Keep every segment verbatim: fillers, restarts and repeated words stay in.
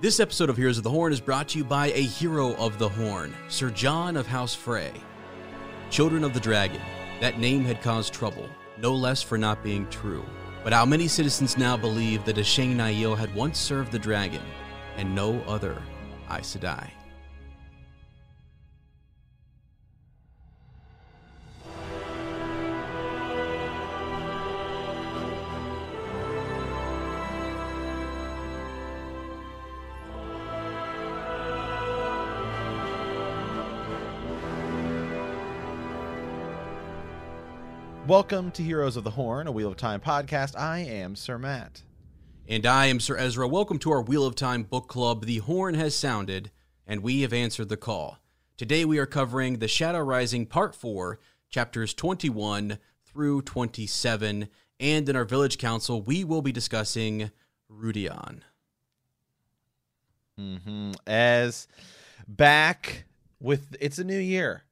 This episode of Heroes of the Horn is brought to you by a hero of the Horn, Ser Jon of House Frey. Children of the Dragon, that name had caused trouble, no less for not being true. But how many citizens now believe that Da'shain Aiel had once served the dragon, and no other Aes Sedai? Welcome to Heroes of the Horn, a Wheel of Time podcast. I am Sir Matt. And I am Sir Ezra. Welcome to our Wheel of Time book club. The horn has sounded, and we have answered the call. Today we are covering The Shadow Rising Part four, Chapters twenty-one through twenty-seven. And in our Village Council, we will be discussing Rhuidean. Mm-hmm. As back with... It's a new year,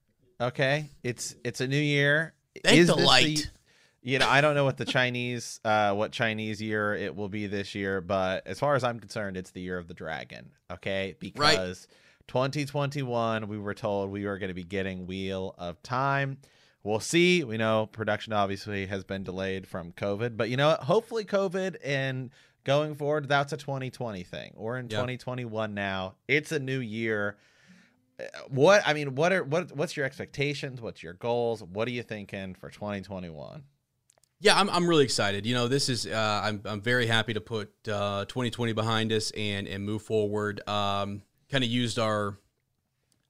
okay? It's It's a new year. Thank is the light. The, you know, I don't know what the Chinese, uh, what Chinese year it will be this year, but as far as I'm concerned, it's the year of the dragon. Okay, because right. twenty twenty-one, we were told we were going to be getting Wheel of Time. We'll see. We know production obviously has been delayed from COVID, but you know what? Hopefully, COVID and going forward, that's a twenty twenty thing. We're in yep. twenty twenty-one now. It's a new year. What I mean, what are what? What's your expectations? What's your goals? What are you thinking for twenty twenty-one? Yeah, I'm I'm really excited. You know, this is uh, I'm I'm very happy to put uh, twenty twenty behind us and and move forward. Um, kind of used our,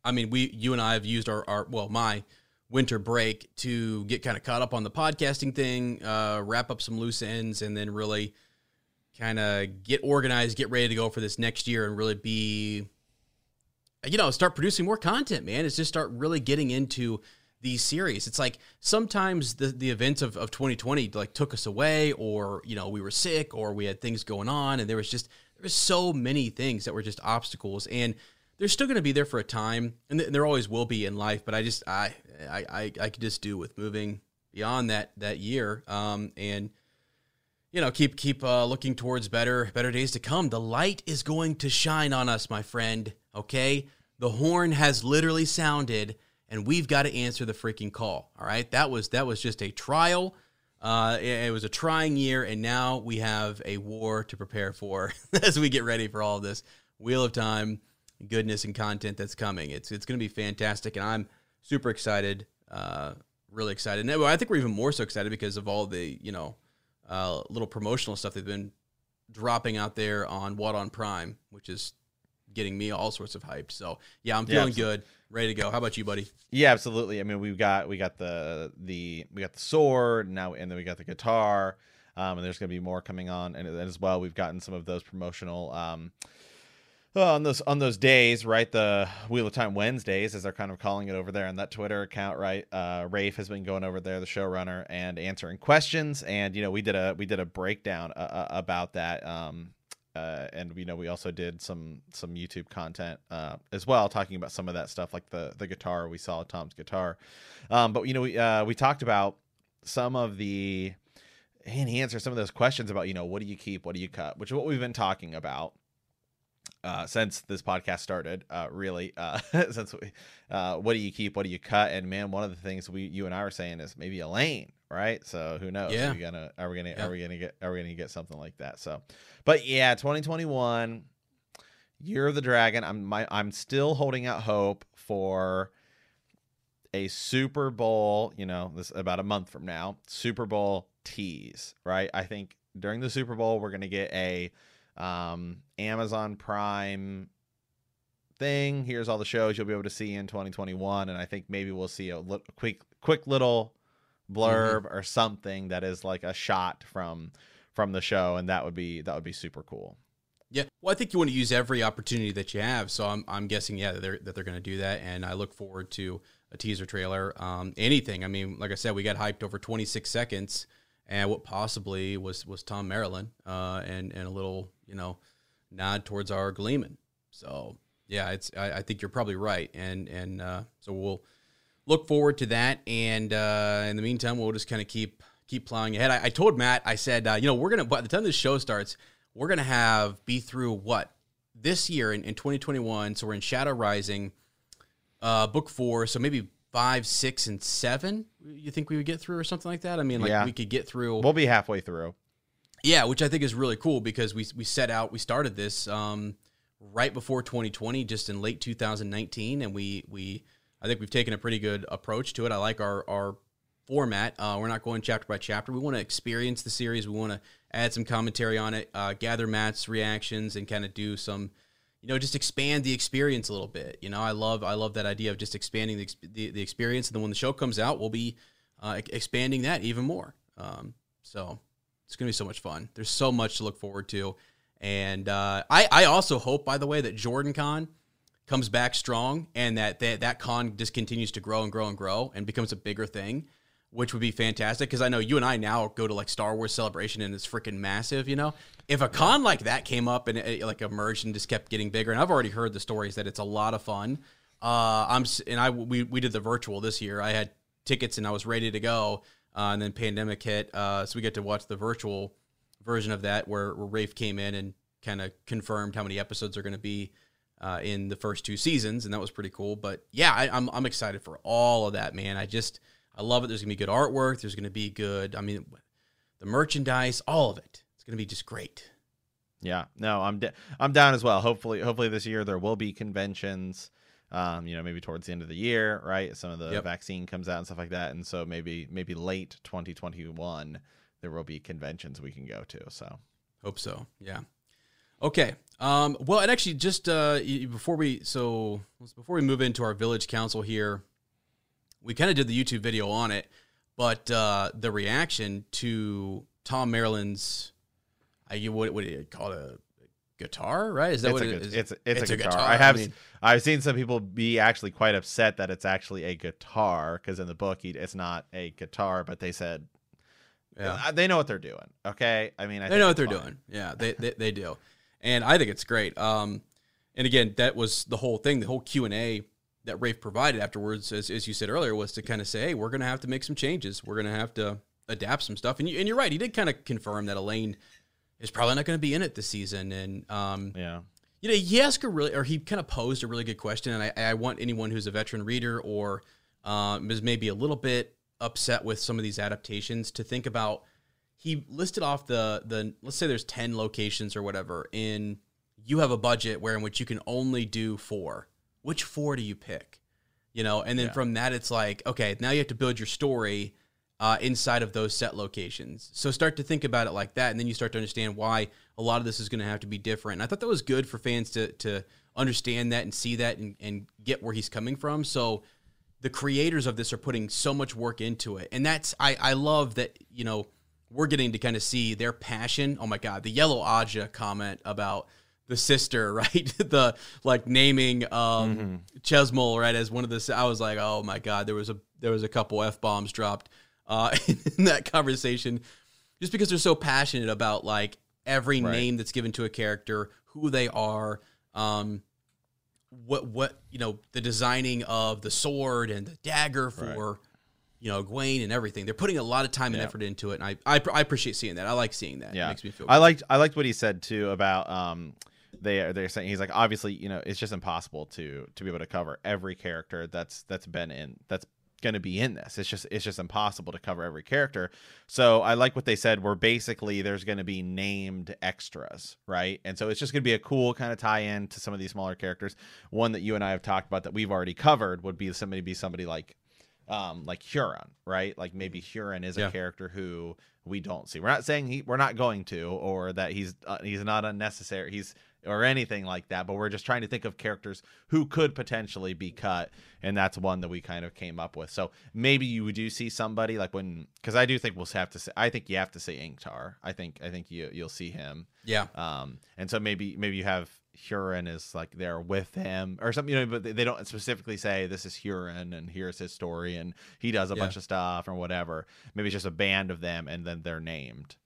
I mean, we you and I have used our our well my winter break to get kind of caught up on the podcasting thing, uh, wrap up some loose ends, and then really kind of get organized, get ready to go for this next year, and really be. You know, start producing more content, man. It's just start really getting into these series. It's like sometimes the, the events of, of twenty twenty like took us away, or, you know, we were sick or we had things going on. And there was just, there was so many things that were just obstacles, and they're still going to be there for a time. And, th- and there always will be in life. But I just, I, I, I, I could just do with moving beyond that, that year. Um, and, you know, keep, keep uh, looking towards better, better days to come. The light is going to shine on us, my friend. Okay, the horn has literally sounded, and we've got to answer the freaking call. All right, that was that was just a trial. Uh, it, it was a trying year, and now we have a war to prepare for as we get ready for all of this Wheel of Time goodness and content that's coming. It's it's going to be fantastic, and I'm super excited, uh, really excited. And I think we're even more so excited because of all the you know uh, little promotional stuff they've been dropping out there on Watton Prime, which is getting me all sorts of hype. So yeah, I'm feeling yeah, good, ready to go. How about you, buddy? Yeah, absolutely. I mean, we've got we got the the we got the sword now, and then we got the guitar, um, and there's going to be more coming on, and, and as well, we've gotten some of those promotional um, well, on those on those days, right, the Wheel of Time Wednesdays, as they're kind of calling it over there on that Twitter account, right, uh, Rafe has been going over there, the showrunner, and answering questions. And, you know, we did a we did a breakdown uh, about that. Um, uh, and, you know, we also did some some YouTube content uh, as well, talking about some of that stuff, like the, the guitar. We saw Tom's guitar. Um, but, you know, we, uh, we talked about some of the – and he answered some of those questions about, you know, what do you keep, what do you cut, which is what we've been talking about. Uh, since this podcast started, uh, really, uh, since we, uh, what do you keep? What do you cut? And man, one of the things we, you and I were saying is maybe Elayne, right? So who knows? Yeah. Are we gonna, are we gonna, yeah. are we gonna get, are we gonna get something like that? So, but yeah, twenty twenty-one, Year of the Dragon. I'm, my, I'm still holding out hope for a Super Bowl. You know, this about a month from now, Super Bowl tease, right? I think during the Super Bowl, we're gonna get a. Um, Amazon Prime thing. Here's all the shows you'll be able to see in twenty twenty-one, and I think maybe we'll see a li- quick, quick little blurb mm-hmm. or something that is like a shot from from the show, and that would be that would be super cool. Yeah, well, I think you want to use every opportunity that you have, so I'm I'm guessing yeah that they're that they're going to do that, and I look forward to a teaser trailer, um, anything. I mean, like I said, we got hyped over twenty-six seconds. And what possibly was, was Thom Merrilin, uh, and, and a little, you know, nod towards our Gleeman. So yeah, it's, I, I think you're probably right. And, and, uh, so we'll look forward to that. And, uh, in the meantime, we'll just kind of keep, keep plowing ahead. I, I told Matt, I said, uh, you know, we're going to, by the time this show starts, we're going to have be through what this year in, in twenty twenty-one. So we're in Shadow Rising, uh, book four. So maybe five, six, and seven, you think we would get through or something like that? I mean, like yeah. we could get through. We'll be halfway through. Yeah, which I think is really cool because we we set out, we started this um, right before twenty twenty, just in late two thousand nineteen, and we we I think we've taken a pretty good approach to it. I like our, our format. Uh, we're not going chapter by chapter. We want to experience the series. We want to add some commentary on it, uh, gather Matt's reactions, and kind of do some... You know, just expand the experience a little bit. You know, I love I love that idea of just expanding the the, the experience, and then when the show comes out, we'll be uh, expanding that even more. Um, so it's gonna be so much fun. There's so much to look forward to, and uh, I I also hope, by the way, that JordanCon comes back strong, and that that that con just continues to grow and grow and grow, and becomes a bigger thing, which would be fantastic. Because I know you and I now go to like Star Wars Celebration, and it's freaking massive. You know. If a con like that came up and it, like emerged and just kept getting bigger, and I've already heard the stories that it's a lot of fun. Uh, I'm and I we we did the virtual this year. I had tickets and I was ready to go, uh, and then pandemic hit, uh, so we got to watch the virtual version of that where, where Rafe came in and kind of confirmed how many episodes are going to be uh, in the first two seasons, and that was pretty cool. But yeah, I, I'm I'm excited for all of that, man. I just I love it. There's gonna be good artwork. There's gonna be good. I mean, the merchandise, all of it. Gonna be just great. Yeah, no, I'm de- I'm down as well. Hopefully, hopefully this year there will be conventions. Um, you know, maybe towards the end of the year, right? Some of the yep. vaccine comes out and stuff like that, and so maybe maybe late twenty twenty-one there will be conventions we can go to. So hope so. Yeah. Okay. Um. Well, and actually, just uh, before we so before we move into our village council here, we kind of did the YouTube video on it, but uh, the reaction to Thom Merrilin's. You what would you call it a guitar, right? Is that it's what a, it is? It's a, it's, it's a guitar. guitar. I have I mean, I've seen some people be actually quite upset that it's actually a guitar because in the book it's not a guitar, but they said yeah. they know what they're doing. Okay, I mean I they think know what they're fun. doing. Yeah, they, they they do, and I think it's great. Um, and again, that was the whole thing. The whole Q and A that Rafe provided afterwards, as as you said earlier, was to kind of say, hey, we're going to have to make some changes. We're going to have to adapt some stuff. And you and you're right. He did kind of confirm that Elayne. Is probably not going to be in it this season, and um, yeah, you know, he asked a really, or he kind of posed a really good question, and I, I want anyone who's a veteran reader or um, is maybe a little bit upset with some of these adaptations to think about. He listed off the the let's say there's ten locations or whatever, and you have a budget where in which you can only do four. Which four do you pick? You know, and then yeah. from that it's like, okay, now you have to build your story. Uh, inside of those set locations. So start to think about it like that, and then you start to understand why a lot of this is going to have to be different. And I thought that was good for fans to to understand that and see that and, and get where he's coming from. So the creators of this are putting so much work into it. And that's, I, I love that, you know, we're getting to kind of see their passion. Oh my God, the Yellow Aja comment about the sister, right? The like naming um, mm-hmm. Chesmal, right, as one of the. I was like, oh my god, there was a there was a couple F bombs dropped uh, in that conversation, just because they're so passionate about like every right. name that's given to a character, who they are, um, what what you know, the designing of the sword and the dagger for. Right. You know, Egwene and everything. They're putting a lot of time and yeah. effort into it, and I, I I appreciate seeing that. I like seeing that. Yeah. It makes me feel good. I liked I liked what he said too about um they they're saying he's like, obviously, you know, it's just impossible to to be able to cover every character that's that's been in that's gonna be in this. It's just it's just impossible to cover every character. So I like what they said, where basically there's gonna be named extras, right? And so it's just gonna be a cool kind of tie-in to some of these smaller characters. One that you and I have talked about that we've already covered would be somebody be somebody like um like Huron, right? Like maybe Huron is yeah. a character who we don't see. We're not saying he, we're not going to, or that he's uh, he's not unnecessary, he's or anything like that, but we're just trying to think of characters who could potentially be cut, and that's one that we kind of came up with. So maybe you do see somebody like when, because I do think we'll have to say, I think you have to say Inktar. I think I think you you'll see him. Yeah. Um and so maybe maybe you have Huron is like there with him or something, you know, but they don't specifically say this is Huron and here's his story and he does a yeah. bunch of stuff or whatever. Maybe it's just a band of them and then they're named.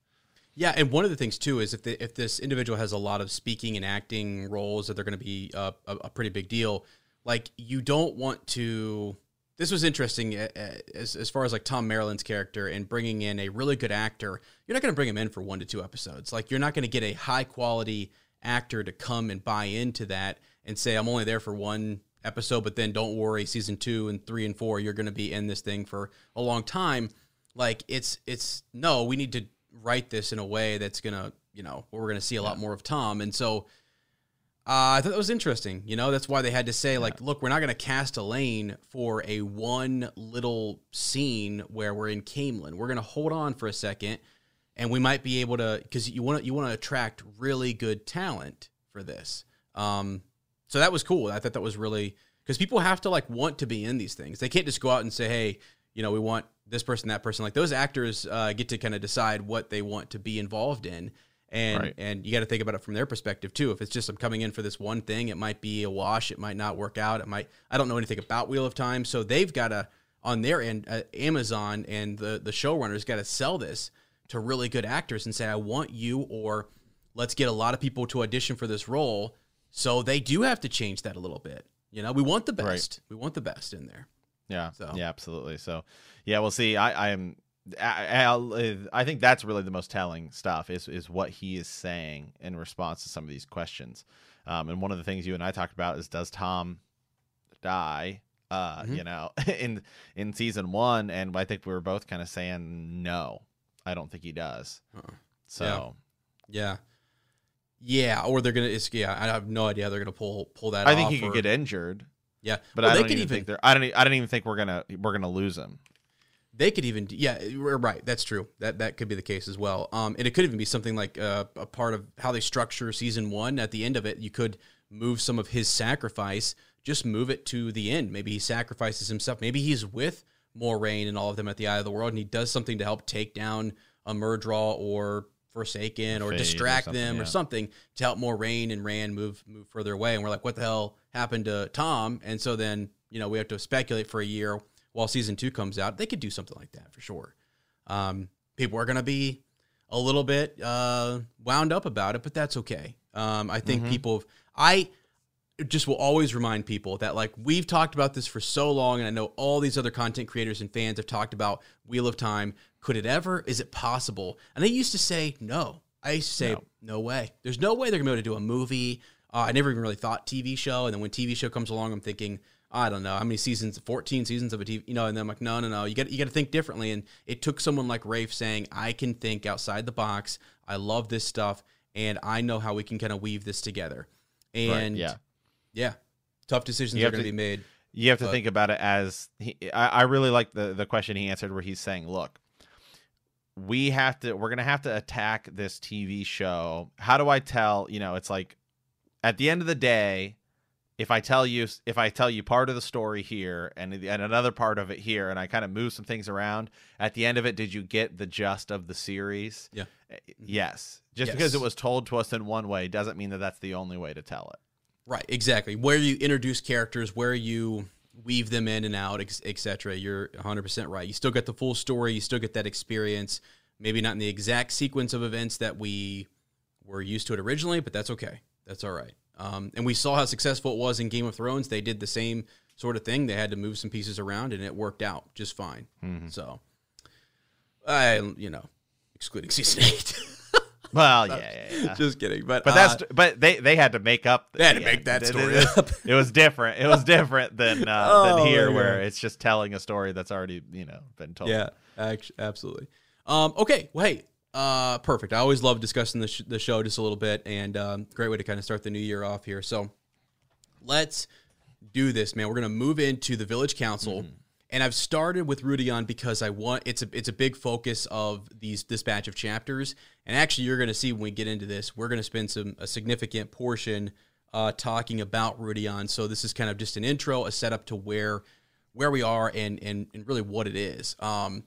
Yeah, and one of the things too is if the, if this individual has a lot of speaking and acting roles that they're going to be uh, a, a pretty big deal, like you don't want to. This was interesting as as far as like Thom Merrilin's character and bringing in a really good actor. You're not going to bring him in for one to two episodes. Like you're not going to get a high quality actor to come and buy into that and say, I'm only there for one episode, but then don't worry, season two and three and four, you're going to be in this thing for a long time. Like it's, it's no, we need to write this in a way that's going to, you know, we're going to see a yeah. lot more of Thom. And so uh, I thought that was interesting. You know, that's why they had to say yeah. like, look, we're not going to cast Elayne for a one little scene where we're in Camelin. We're going to hold on for a second. And we might be able to, because you want to you want to attract really good talent for this. Um, so that was cool. I thought that was really, because people have to like want to be in these things. They can't just go out and say, hey, you know, we want this person, that person. Like those actors uh, get to kind of decide what they want to be involved in, and right. and you got to think about it from their perspective too. If it's just I'm coming in for this one thing, it might be a wash. It might not work out. It might. I don't know anything about Wheel of Time, so they've got to on their end, uh, Amazon and the the showrunners got to sell this to really good actors and say, I want you, or let's get a lot of people to audition for this role. So they do have to change that a little bit. You know, we want the best. Right. We want the best in there. Yeah. So. Yeah, absolutely. So yeah, we'll see. I, I am, I, I, I think that's really the most telling stuff is, is what he is saying in response to some of these questions. Um, and one of the things you and I talked about is, does Thom die? Uh, mm-hmm. You know, in, in season one. And I think we were both kind of saying, no, I don't think he does. Uh-uh. So, yeah. yeah, yeah, or they're gonna. It's, yeah, I have no idea how they're gonna pull pull that. I off think he or, could get injured. Yeah, but well, I don't even, even think they're. I don't. I don't even think we're gonna we're gonna lose him. They could even. Yeah, right. That's true. That that could be the case as well. Um, and it could even be something like uh, a part of how they structure season one. At the end of it, you could move some of his sacrifice. Just move it to the end. Maybe he sacrifices himself. Maybe he's with Moiraine and all of them at the Eye of the World, and he does something to help take down a Murdraw or Forsaken or Fade distract or them yeah. or something to help Moiraine and Rand move move further away. And we're like, what the hell happened to Thom? And so then, you know, we have to speculate for a year while season two comes out. They could do something like that for sure. Um, people are going to be a little bit uh, wound up about it, but that's okay. Um, I think mm-hmm. people, have, I just will always remind people that like we've talked about this for so long, and I know all these other content creators and fans have talked about Wheel of Time. Could it ever? Is it possible? And I used to say no. I used to say no, no way. There's no way they're gonna be able to do a movie. Uh, I never even really thought T V show. And then when T V show comes along, I'm thinking, I don't know how many seasons, fourteen seasons of a T V, you know. And then I'm like, no, no, no. You got you got to think differently. And it took someone like Rafe saying, I can think outside the box. I love this stuff, and I know how we can kind of weave this together. And right, yeah. Yeah, tough decisions are going to be made. You have to think about it as he, I, I really like the, the question he answered where he's saying, look, we have to we're going to have to attack this T V show. How do I tell? You know, it's like at the end of the day, if I tell you if I tell you part of the story here and and another part of it here, and I kind of move some things around, at the end of it, did you get the gist of the series? Yeah. Yes. Just yes. because it was told to us in one way doesn't mean that that's the only way to tell it. Right. Exactly. Where you introduce characters, where you weave them in and out, et cetera. You're one hundred percent right. You still get the full story. You still get that experience. Maybe not in the exact sequence of events that we were used to it originally, but that's okay. That's all right. Um, and we saw how successful it was in Game of Thrones. They did the same sort of thing. They had to move some pieces around, and it worked out just fine. Mm-hmm. So, I, you know, excluding season eight. Well, yeah, yeah, yeah, just kidding. But but uh, that's but they, they had to make up. They had to yeah, make that story it, it, up. It was different. It was different than uh, oh, than here, where it's just telling a story that's already you know been told. Yeah, actually, absolutely. Um, okay, well, hey, uh, perfect. I always love discussing the sh- the show just a little bit, and um, great way to kind of start the new year off here. So let's do this, man. We're gonna move into the Village Council. Mm-hmm. And I've started with Rhuidean because I want it's a it's a big focus of these this batch of chapters. And actually, you're going to see when we get into this, we're going to spend some a significant portion uh, talking about Rhuidean. So this is kind of just an intro, a setup to where where we are and and, and really what it is. Um,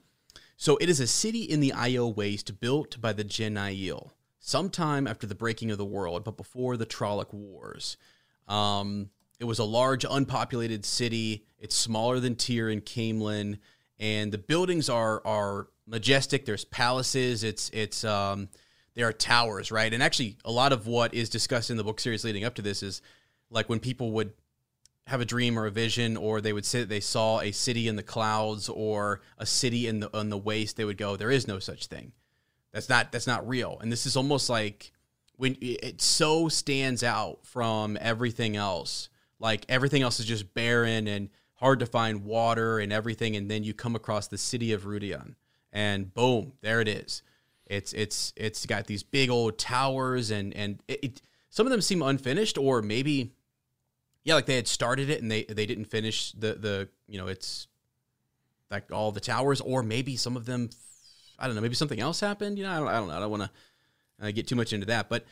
so it is a city in the Aiel Waste built by the Jenn Aiel, sometime after the Breaking of the World, but before the Trolloc Wars. Um, It was a large, unpopulated city. It's smaller than Tear and Caemlyn, and the buildings are are majestic. There's palaces. It's it's um, there are towers, right? And actually, a lot of what is discussed in the book series leading up to this is like when people would have a dream or a vision, or they would say that they saw a city in the clouds or a city in the on the waste. They would go, "There is no such thing. That's not that's not real." And this is almost like when it so stands out from everything else. Like everything else is just barren and hard to find water and everything, and then you come across the city of Rhuidean, and boom, there it is. It's it's it's got these big old towers, and and it, it, some of them seem unfinished, or maybe, yeah, like they had started it and they they didn't finish the the you know it's like all the towers, or maybe some of them, I don't know, maybe something else happened. You know, I don't I don't know. I don't want to uh, get too much into that, but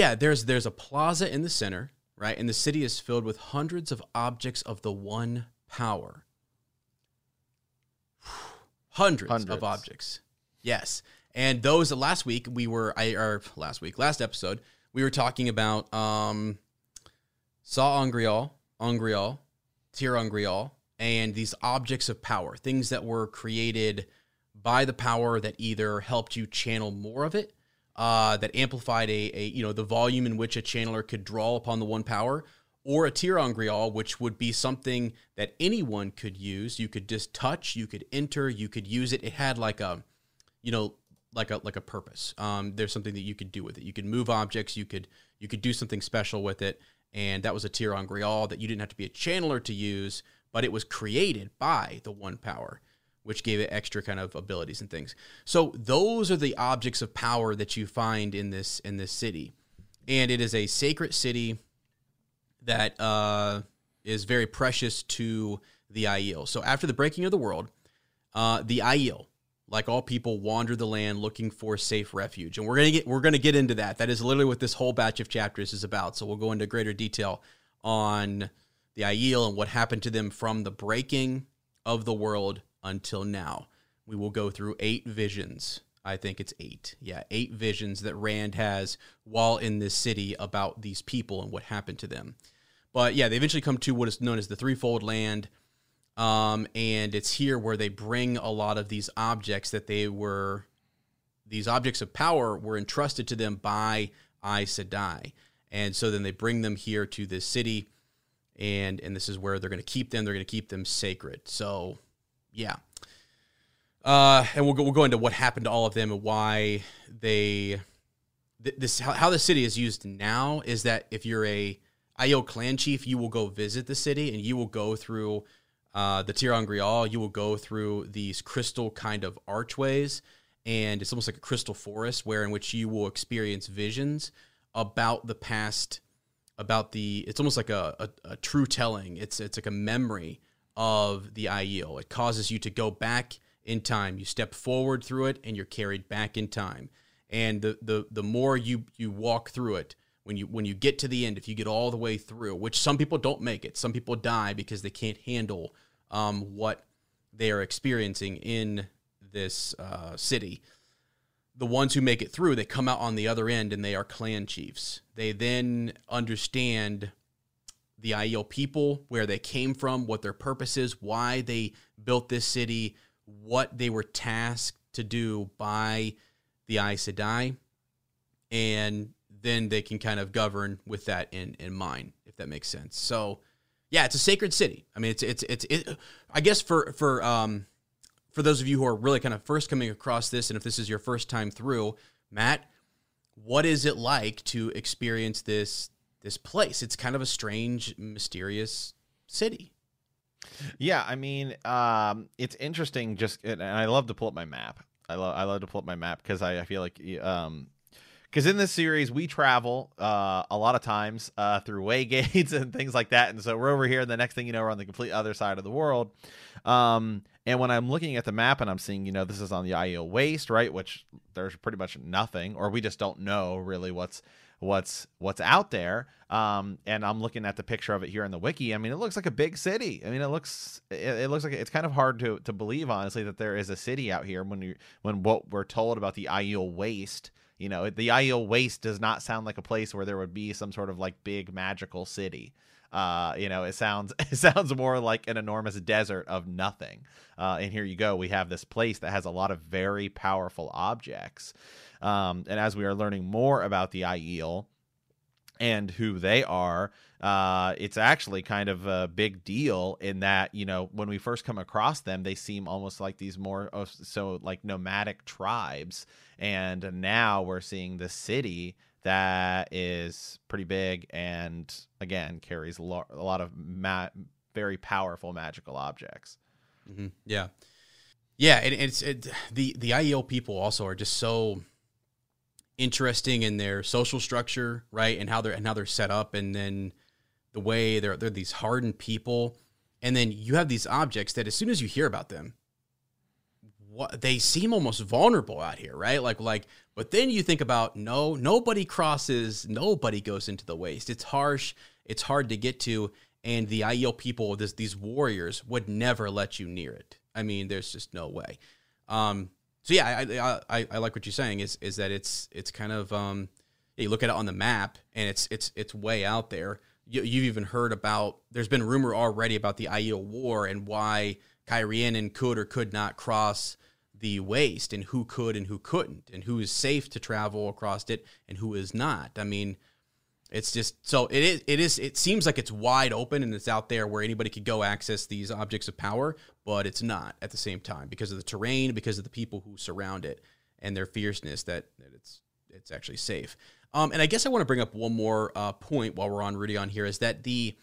yeah, there's there's a plaza in the center. Right, and the city is filled with hundreds of objects of the one power. hundreds, hundreds of objects. Yes. And those last week we were I or last week, last episode, we were talking about um Saw Angreal, Angreal, Tir Angreal, and these objects of power, things that were created by the power that either helped you channel more of it. Uh, that amplified a, a, you know, the volume in which a channeler could draw upon the one power, or a Tear Angreal, which would be something that anyone could use. You could just touch, you could enter, you could use it. It had like a, you know, like a, like a purpose. Um, there's something that you could do with it. You could move objects. You could, you could do something special with it. And that was a Tear Angreal that you didn't have to be a channeler to use, but it was created by the one power, which gave it extra kind of abilities and things. So those are the objects of power that you find in this in this city. And it is a sacred city that uh, is very precious to the Aiel. So after the Breaking of the World, uh, the Aiel, like all people, wander the land looking for safe refuge. And we're gonna get we're gonna get into that. That is literally what this whole batch of chapters is about. So we'll go into greater detail on the Aiel and what happened to them from the Breaking of the World until now. We will go through eight visions. I think it's eight. Yeah, eight visions that Rand has while in this city about these people and what happened to them. But yeah, they eventually come to what is known as the Threefold Land. Um, and it's here where they bring a lot of these objects that they were, these objects of power were entrusted to them by Aes Sedai. And so then they bring them here to this city. And, and this is where they're going to keep them. They're going to keep them sacred. So yeah, uh, and we'll go, we'll go into what happened to all of them and why they th- this how, how the city is used now is that if you're a Aiel clan chief, you will go visit the city and you will go through uh, the Tear Angreal. You will go through these crystal kind of archways, and it's almost like a crystal forest where in which you will experience visions about the past, about the. It's almost like a a, a true telling. It's it's like a memory of the Aiel. It causes you to go back in time. You step forward through it and you're carried back in time. And the the the more you you walk through it, When you when you get to the end, if you get all the way through, which some people don't make it, some people die because they can't handle um, what they are experiencing in this uh, city. The ones who make it through, they come out on the other end and they are clan chiefs. They then understand the Aiel people, where they came from, what their purpose is, why they built this city, what they were tasked to do by the Aes Sedai, and then they can kind of govern with that in, in mind, if that makes sense. So, yeah, it's a sacred city. I mean, it's it's it's it, I guess for for um for those of you who are really kind of first coming across this, and if this is your first time through, Matt, what is it like to experience this this place? It's kind of a strange, mysterious city. Yeah, I mean, um, it's interesting. Just and I love to pull up my map. I love I love to pull up my map because I, I feel like um, because in this series we travel uh, a lot of times uh, through waygates and things like that, and so we're over here, and the next thing you know, we're on the complete other side of the world. Um, and when I'm looking at the map and I'm seeing, you know, this is on the Aiel Waste, right? Which there's pretty much nothing, or we just don't know really what's. what's what's out there, um and I'm looking at the picture of it here in the wiki. I mean, it looks like a big city. I mean, it looks it, it looks like it's kind of hard to to believe, honestly, that there is a city out here when you when what we're told about the Aiel Waste. You know, the Aiel Waste does not sound like a place where there would be some sort of like big magical city. Uh, you know, it sounds it sounds more like an enormous desert of nothing. Uh, and here you go. We have this place that has a lot of very powerful objects. Um, and as we are learning more about the Aiel and who they are, uh, it's actually kind of a big deal in that, you know, when we first come across them, they seem almost like these more so like nomadic tribes. And now we're seeing the city that is pretty big and, again, carries a lot of ma- very powerful magical objects. Mm-hmm. Yeah. Yeah, and it's it, the, the Aiel people also are just so interesting in their social structure, right, and how they're, and how they're set up, and then the way they're, they're these hardened people. And then you have these objects that as soon as you hear about them, What, they seem almost vulnerable out here, right? Like, like, but then you think about, no, nobody crosses, nobody goes into the waste. It's harsh. It's hard to get to. And the Aiel people, this, these warriors would never let you near it. I mean, there's just no way. Um, so yeah, I, I, I, I like what you're saying is, is that it's, it's kind of, um, you look at it on the map and it's, it's, it's way out there. You, you've even heard about, there's been rumor already about the Aiel War and why Kyrianan could or could not cross the waste, and who could and who couldn't, and who is safe to travel across it and who is not. I mean, it's just so it is it is it seems like it's wide open and it's out there where anybody could go access these objects of power, but it's not at the same time because of the terrain, because of the people who surround it and their fierceness that, that it's it's actually safe. Um, and I guess I want to bring up one more uh, point while we're on Rhuidean here is that the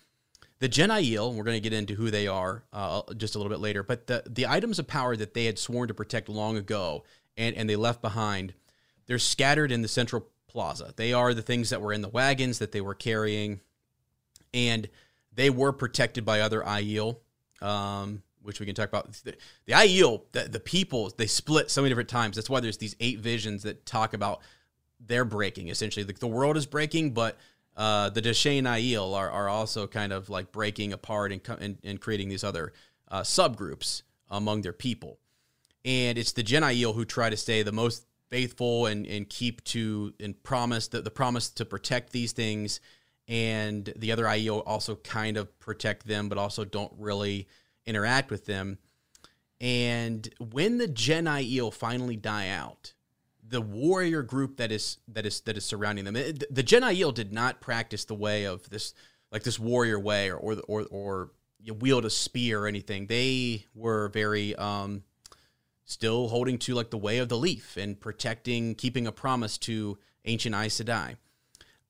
The Jenn Aiel, and we're going to get into who they are uh, just a little bit later, but the, the items of power that they had sworn to protect long ago and, and they left behind, they're scattered in the central plaza. They are the things that were in the wagons that they were carrying, and they were protected by other Aiel, um, which we can talk about. The, the Aiel, the, the people, they split so many different times. That's why there's these eight visions that talk about their breaking, essentially. The, the world is breaking, but Uh, the Da'shain Aiel are, are also kind of like breaking apart and and, and creating these other uh, subgroups among their people. And it's the Jenn Aiel who try to stay the most faithful and, and keep to and promise the, the promise to protect these things. And the other Aiel also kind of protect them, but also don't really interact with them. And when the Jenn Aiel finally die out, the warrior group that is that is that is surrounding them. It, the Jenn Aiel did not practice the way of this, like this warrior way, or or or, or you wield a spear or anything. They were very um, still holding to like the way of the leaf and protecting, keeping a promise to ancient Aes Sedai.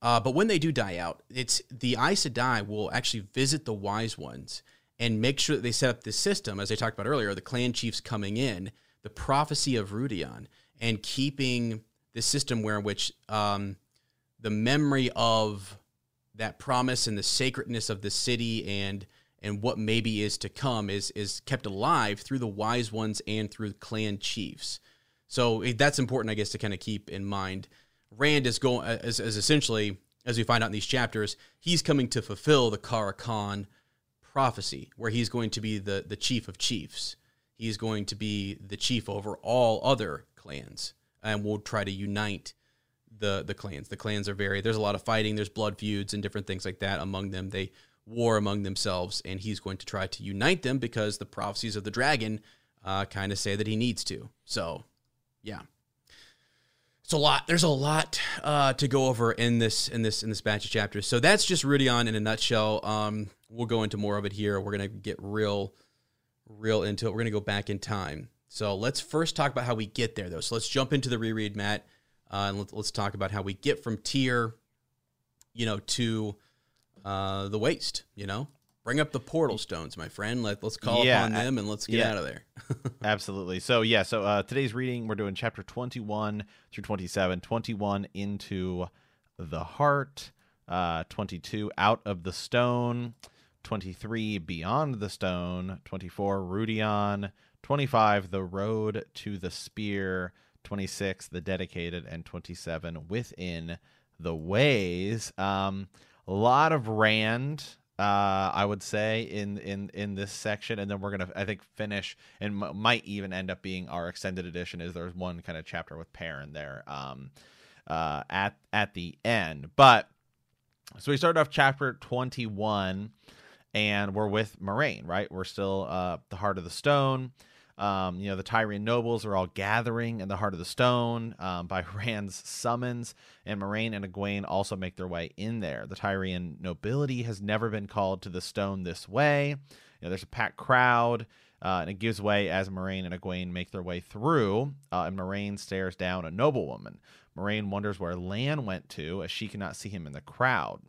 Uh, but when they do die out, it's the Aes Sedai will actually visit the Wise Ones and make sure that they set up this system, as I talked about earlier, the clan chiefs coming in, the prophecy of Rhuidean, and keeping the system where in which um, the memory of that promise and the sacredness of the city and and what maybe is to come is is kept alive through the Wise Ones and through clan chiefs. So that's important, I guess, to kind of keep in mind. Rand is going is, is essentially as we find out in these chapters, he's coming to fulfill the Kara Khan prophecy, where he's going to be the, the chief of chiefs. He's going to be the chief over all other clans, and will try to unite the the clans. The clans are very, there's a lot of fighting, there's blood feuds and different things like that among them. They war among themselves, and he's going to try to unite them because the prophecies of the dragon uh, kind of say that he needs to. So, yeah. It's a lot. There's a lot uh, to go over in this in this in this batch of chapters. So that's just Rhuidean in a nutshell. Um, we'll go into more of it here. We're gonna get real, real into it. We're gonna go back in time. So let's first talk about how we get there, though. So let's jump into the reread, Matt, uh, and let's, let's talk about how we get from Tear, you know, to uh, the Waste. You know, bring up the portal stones, my friend. Let, let's call yeah, upon them and let's get yeah. out of there. Absolutely. So, yeah, so uh, today's reading, we're doing chapter twenty-one through twenty-seven. twenty-one, Into the Heart. Uh, twenty-two, Out of the Stone. twenty-three, Beyond the Stone. twenty-four, Rhuidean. twenty-five, The Road to the Spear. twenty-six, The Dedicated. And twenty-seven, Within the Ways. Um, a lot of Rand... Uh, I would say in, in, in this section, and then we're going to, I think, finish, and m- might even end up being our extended edition, is there's one kind of chapter with Perrin there um, uh, at at the end. But so we started off chapter twenty-one, and we're with Moiraine, right? We're still uh, the Heart of the Stone. Um, you know, the Tyrian nobles are all gathering in the Heart of the Stone um, by Rand's summons, and Moiraine and Egwene also make their way in there. The Tyrian nobility has never been called to the stone this way. You know, there's a packed crowd, uh, and it gives way as Moiraine and Egwene make their way through, uh, and Moiraine stares down a noblewoman. Moiraine wonders where Lan went to, as she cannot see him in the crowd.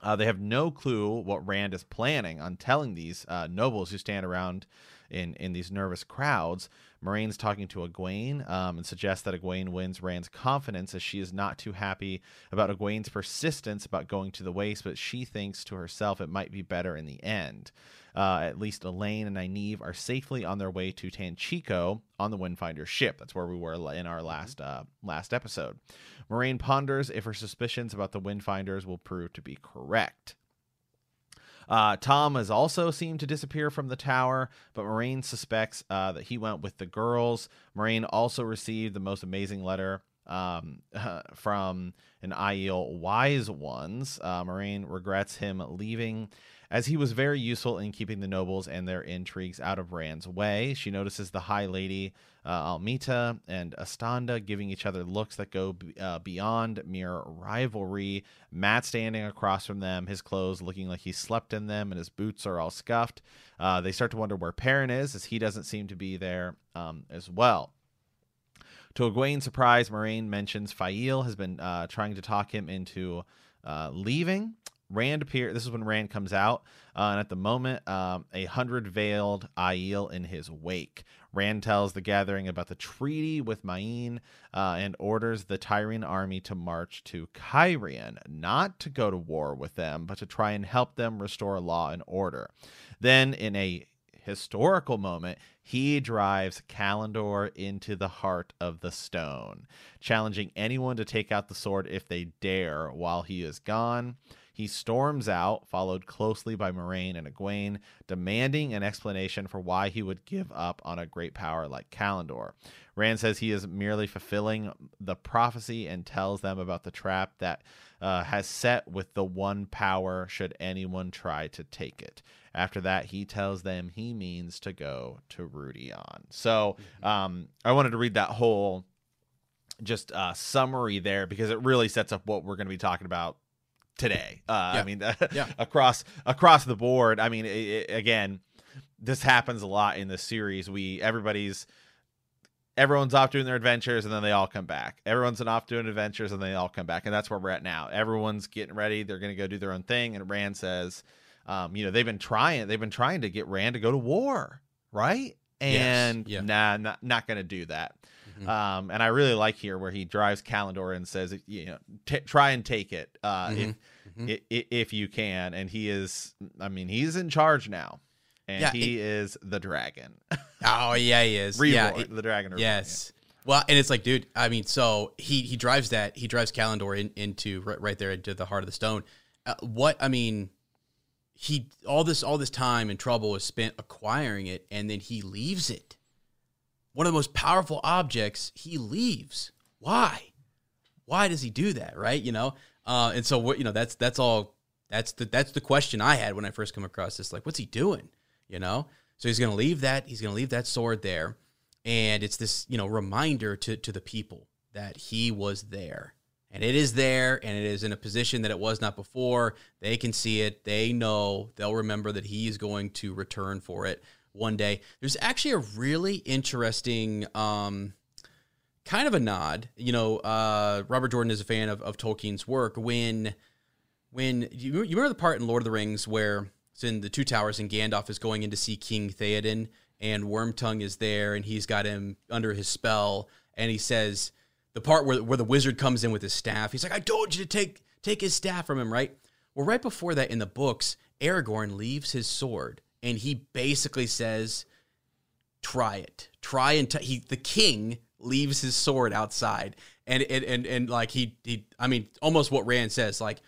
Uh, they have no clue what Rand is planning on telling these uh, nobles who stand around in, in these nervous crowds. Moraine's talking to Egwene um, and suggests that Egwene wins Rand's confidence, as she is not too happy about Egwene's persistence about going to the Waste, but she thinks to herself it might be better in the end. Uh, at least Elayne and Nynaeve are safely on their way to Tanchico on the Windfinder ship. That's where we were in our last uh, last episode. Moiraine ponders if her suspicions about the Windfinders will prove to be correct. Uh, Thom has also seemed to disappear from the tower, but Moiraine suspects uh, that he went with the girls. Moiraine also received the most amazing letter Um, uh, from an Aiel Wise Ones. uh, Moiraine regrets him leaving, as he was very useful in keeping the nobles and their intrigues out of Rand's way. She notices the High Lady uh, Almita and Astanda giving each other looks that go b- uh, beyond mere rivalry. Mat standing across from them, his clothes looking like he slept in them, and his boots are all scuffed. Uh, they start to wonder where Perrin is, as he doesn't seem to be there um, as well. To Egwene's surprise, Moiraine mentions Faile has been uh, trying to talk him into uh, leaving. Rand appears. This is when Rand comes out, uh, and at the moment, um, a hundred veiled Aiel in his wake. Rand tells the gathering about the treaty with Moiraine uh, and orders the Tyrian army to march to Caerhun, not to go to war with them, but to try and help them restore law and order. Then, in a historical moment, he drives Callandor into the Heart of the Stone, challenging anyone to take out the sword if they dare while he is gone. He storms out, followed closely by Moiraine and Egwene, demanding an explanation for why he would give up on a great power like Callandor. Rand says he is merely fulfilling the prophecy and tells them about the trap that uh, has set with the one power should anyone try to take it. After that, he tells them he means to go to Rhuidean. So um, I wanted to read that whole just uh, summary there, because it really sets up what we're going to be talking about today. Uh, yeah. I mean, uh, yeah. across across the board. I mean, it, it, again, this happens a lot in this series. We everybody's everyone's off doing their adventures, and then they all come back. Everyone's off doing adventures, and they all come back, and that's where we're at now. Everyone's getting ready. They're going to go do their own thing. And Rand says, um, you know, they've been trying. They've been trying to get Rand to go to war, right? And yes. yeah. nah, not not going to do that. Um, and I really like here where he drives Callandor and says, you know, t- try and take it uh, mm-hmm. If, mm-hmm. If, if you can. And he is, I mean, he's in charge now, and yeah, he it, is the dragon. Oh, yeah, he is. Reborn, yeah, it, the dragon. Reborn, yes. Yeah. Well, and it's like, dude, I mean, so he he drives that, he drives Callandor in, into right, right there into the heart of the stone. Uh, what, I mean, he, all this, all this time and trouble is spent acquiring it, and then he leaves it. One of the most powerful objects, he leaves. Why? Why does he do that? Right. You know? Uh, and so what, you know, that's, that's all, that's the, that's the question I had when I first come across this, like, what's he doing? You know? So he's going to leave that, he's going to leave that sword there. And it's this, you know, reminder to, to the people that he was there, and it is there, and it is in a position that it was not before. They can see it. They know, they'll remember that he is going to return for it one day. There's actually a really interesting, um, kind of a nod, you know, uh, Robert Jordan is a fan of, of Tolkien's work. When, when you, you remember the part in Lord of the Rings where it's in the Two Towers and Gandalf is going in to see King Theoden, and Wormtongue is there, and he's got him under his spell, and he says, the part where, where the wizard comes in with his staff, he's like, I told you to take take his staff from him, right? Well, right before that in the books, Aragorn leaves his sword, and he basically says, try it. Try and... T he, the king leaves his sword outside, and, and, and, and like, he, he... I mean, almost what Rand says, like,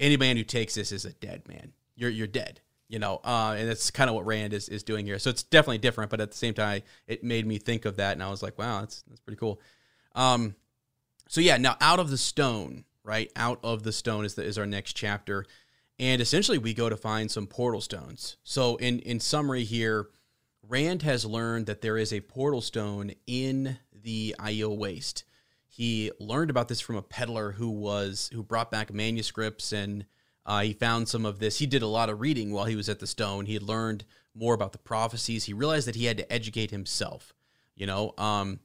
any man who takes this is a dead man. You're, you're dead. You know, uh, and that's kind of what Rand is, is doing here. So it's definitely different, but at the same time, it made me think of that, and I was like, wow, that's that's pretty cool. Um, so yeah, now out of the stone, right? Out of the stone is the, is our next chapter, and essentially we go to find some portal stones. So in in summary here, Rand has learned that there is a portal stone in the Aiel Waste. He learned about this from a peddler who was who brought back manuscripts and. Uh, he found some of this. He did a lot of reading while he was at the stone. He had learned more about the prophecies. He realized that he had to educate himself, you know, um,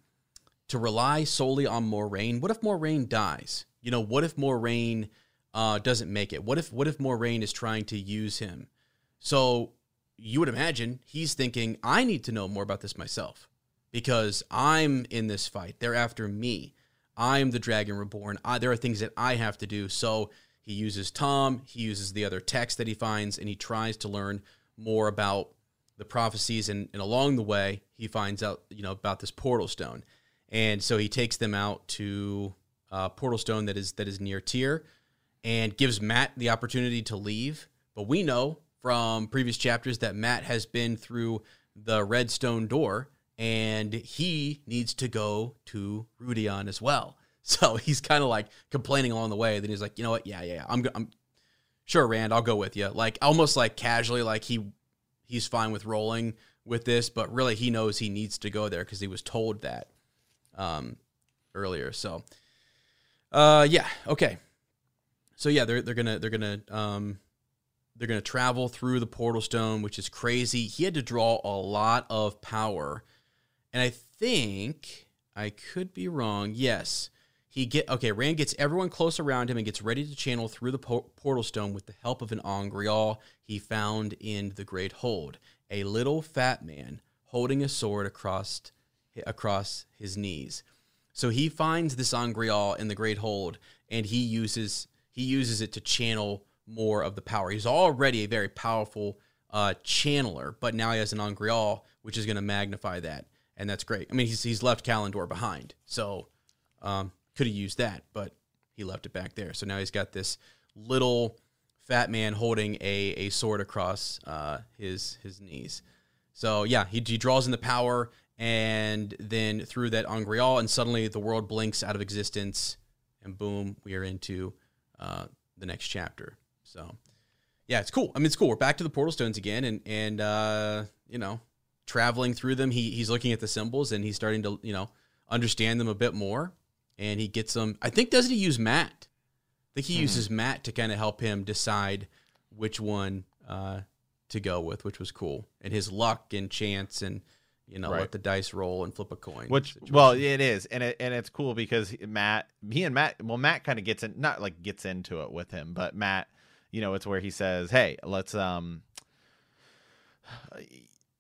to rely solely on Moiraine. What if Moiraine dies? You know, what if Moiraine uh, doesn't make it? What if what if Moiraine is trying to use him? So you would imagine he's thinking, I need to know more about this myself because I'm in this fight. They're after me. I'm the Dragon Reborn. I, there are things that I have to do. So he uses Thom, he uses the other text that he finds, and he tries to learn more about the prophecies. And, and along the way, he finds out, you know, about this portal stone. And so he takes them out to a portal stone that is that is near Tear and gives Mat the opportunity to leave. But we know from previous chapters that Mat has been through the Red Stone Door, and he needs to go to Rhuidean as well. So he's kind of like complaining along the way. Then he's like, you know what? Yeah, yeah, yeah. I'm, I'm sure, Rand, I'll go with you. Like almost like casually, like he, he's fine with rolling with this, but really he knows he needs to go there because he was told that um, earlier. So, uh, yeah, okay. So yeah, they're they're gonna they're gonna um, they're gonna travel through the portal stone, which is crazy. He had to draw a lot of power, and I think I could be wrong. Yes. He get okay. Rand gets everyone close around him and gets ready to channel through the po portal stone with the help of an Angreal he found in the Great Hold, a little fat man holding a sword across across his knees. So he finds this Angreal in the Great Hold, and he uses he uses it to channel more of the power. He's already a very powerful uh, channeler, but now he has an Angreal, which is going to magnify that, and that's great. I mean, he's he's left Callandor behind, so. Um, Could have used that, but he left it back there. So now he's got this little fat man holding a, a sword across uh, his his knees. So yeah, he, he draws in the power, and then through that Angreal, and suddenly the world blinks out of existence, and boom, we are into uh, the next chapter. So yeah, it's cool. I mean, it's cool. We're back to the portal stones again, and and uh, you know, traveling through them, he he's looking at the symbols, and he's starting to you know understand them a bit more. And he gets them. I think, doesn't he use Mat? I think he mm. uses Mat to kind of help him decide which one uh, to go with, which was cool. And his luck and chance, and you know, right. let the dice roll and flip a coin. Which, situation. well, it is, and it, and it's cool because Mat, he and Mat, well, Mat kind of gets in, not like gets into it with him, but Mat, you know, it's where he says, "Hey, let's." um,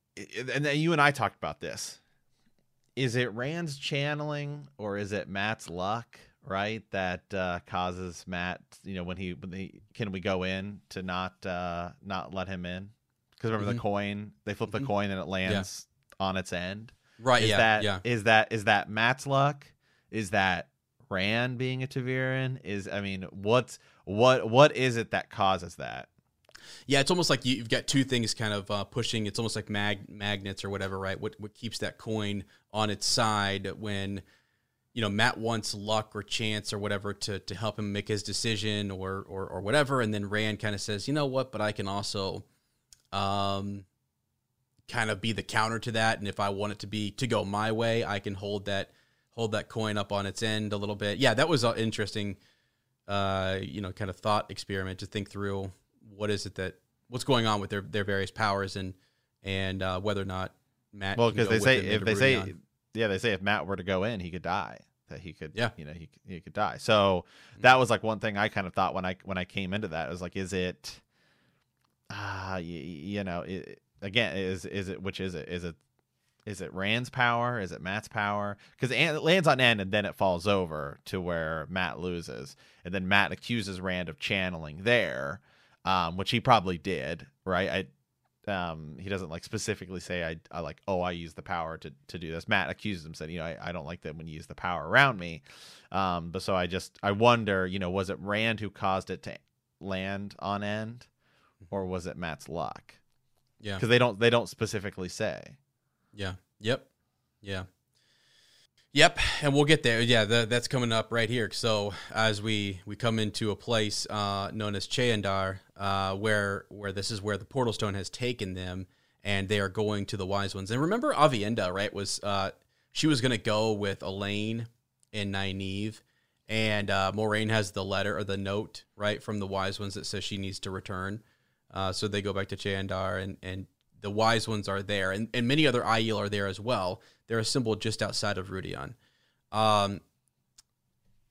And then you and I talked about this. Is it Rand's channeling or is it Mat's luck, right? That uh, causes Mat, you know, when he, when he, can we go in to not, uh, not let him in? Because remember mm-hmm. the coin, they flip mm-hmm. the coin and it lands yeah. on its end. Right. Is yeah, that, yeah. Is that is that Mat's luck? Is that Rand being a Taviran? Is I mean, what's what what is it that causes that? Yeah, it's almost like you've got two things kind of uh, pushing. It's almost like mag magnets or whatever, right? What what keeps that coin on its side when, you know, Mat wants luck or chance or whatever to to help him make his decision or or, or whatever, and then Rand kind of says, you know what? But I can also, um, kind of be the counter to that, and if I want it to be to go my way, I can hold that hold that coin up on its end a little bit. Yeah, that was an interesting, uh, you know, kind of thought experiment to think through. What is it that what's going on with their, their various powers and and uh, whether or not Mat? Well, because they say if they say on. yeah, they say if Mat were to go in, he could die. That he could yeah. you know he he could die. So mm-hmm. that was like one thing I kind of thought when I when I came into that. It was like, is it ah uh, you, you know it, again is is it which is it is it is it Rand's power? Is it Mat's power? Because it lands on end and then it falls over to where Mat loses, and then Mat accuses Rand of channeling there. Um, which he probably did, right? I, um, he doesn't like specifically say, I, I like, oh, I use the power to, to do this. Mat accuses him, said, you know, I, I don't like that when you use the power around me. Um, but so I just, I wonder, you know, was it Rand who caused it to land on end, or was it Mat's luck? Yeah. Because they don't, they don't specifically say. Yeah. Yep. Yeah. Yep, and we'll get there. Yeah, the, that's coming up right here. So as we, we come into a place uh, known as Cheandar, uh, where where this is where the portal stone has taken them, and they are going to the Wise Ones. And remember, Aviendha, right? Was uh, she was going to go with Elayne and Nynaeve, and uh, Moiraine has the letter or the note, right, from the Wise Ones that says she needs to return. Uh, so they go back to Cheandar, and and the Wise Ones are there, and and many other Aiel are there as well. They're assembled just outside of Rhuidean. Um,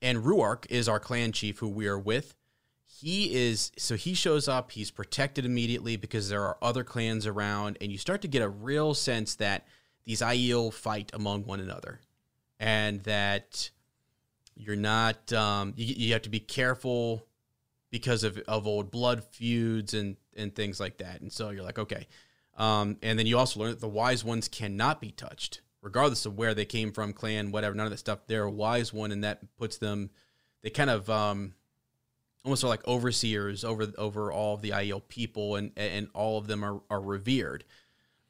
and Ruark is our clan chief who we are with. He is, so he shows up, he's protected immediately because there are other clans around, and you start to get a real sense that these Aiel fight among one another, and that you're not, um, you, you have to be careful because of, of old blood feuds and, and things like that. And so you're like, okay. Um, and then you also learn that the Wise Ones cannot be touched. Regardless of where they came from, clan, whatever, none of that stuff, they're a Wise One, and that puts them, they kind of um, almost are like overseers over over all of the Aiel people, and and all of them are, are revered.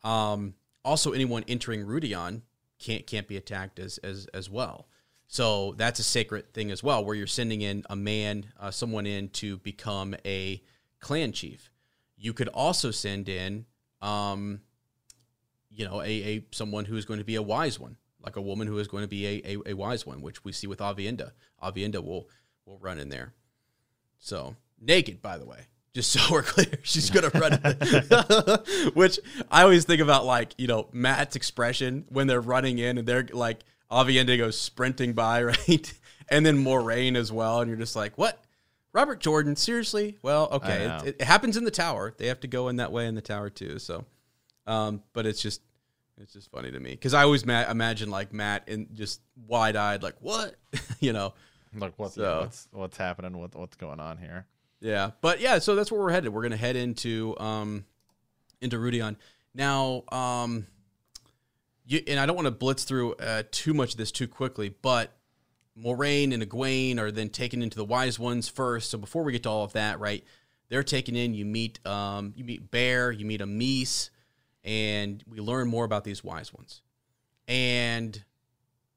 Um, also, anyone entering Rhuidean can't can't be attacked as as as well. So that's a sacred thing as well, where you're sending in a man, uh, someone in to become a clan chief. You could also send in, um, you know, a, a someone who is going to be a Wise One, like a woman who is going to be a, a, a Wise One, which we see with Aviendha. Aviendha will will run in there. So, naked, by the way, just so we're clear, she's going to run in there. Which I always think about, like, you know, Mat's expression when they're running in and they're like, Aviendha goes sprinting by, right? And then Moiraine as well, and you're just like, what? Robert Jordan, seriously? Well, okay, it, it, it happens in the tower. They have to go in that way in the tower too, so... Um, but it's just, it's just funny to me because I always ma- imagine like Mat and just wide eyed, like what, you know, like what, so, yeah, what's what's happening, what what's going on here? Yeah, but yeah, so that's where we're headed. We're gonna head into um into Rhuidean now. Um, you, and I don't want to blitz through uh, too much of this too quickly, but Moiraine and Egwene are then taken into the Wise Ones first. So before we get to all of that, right, they're taken in. You meet um you meet Bore, you meet Amis. And we learn more about these Wise Ones. And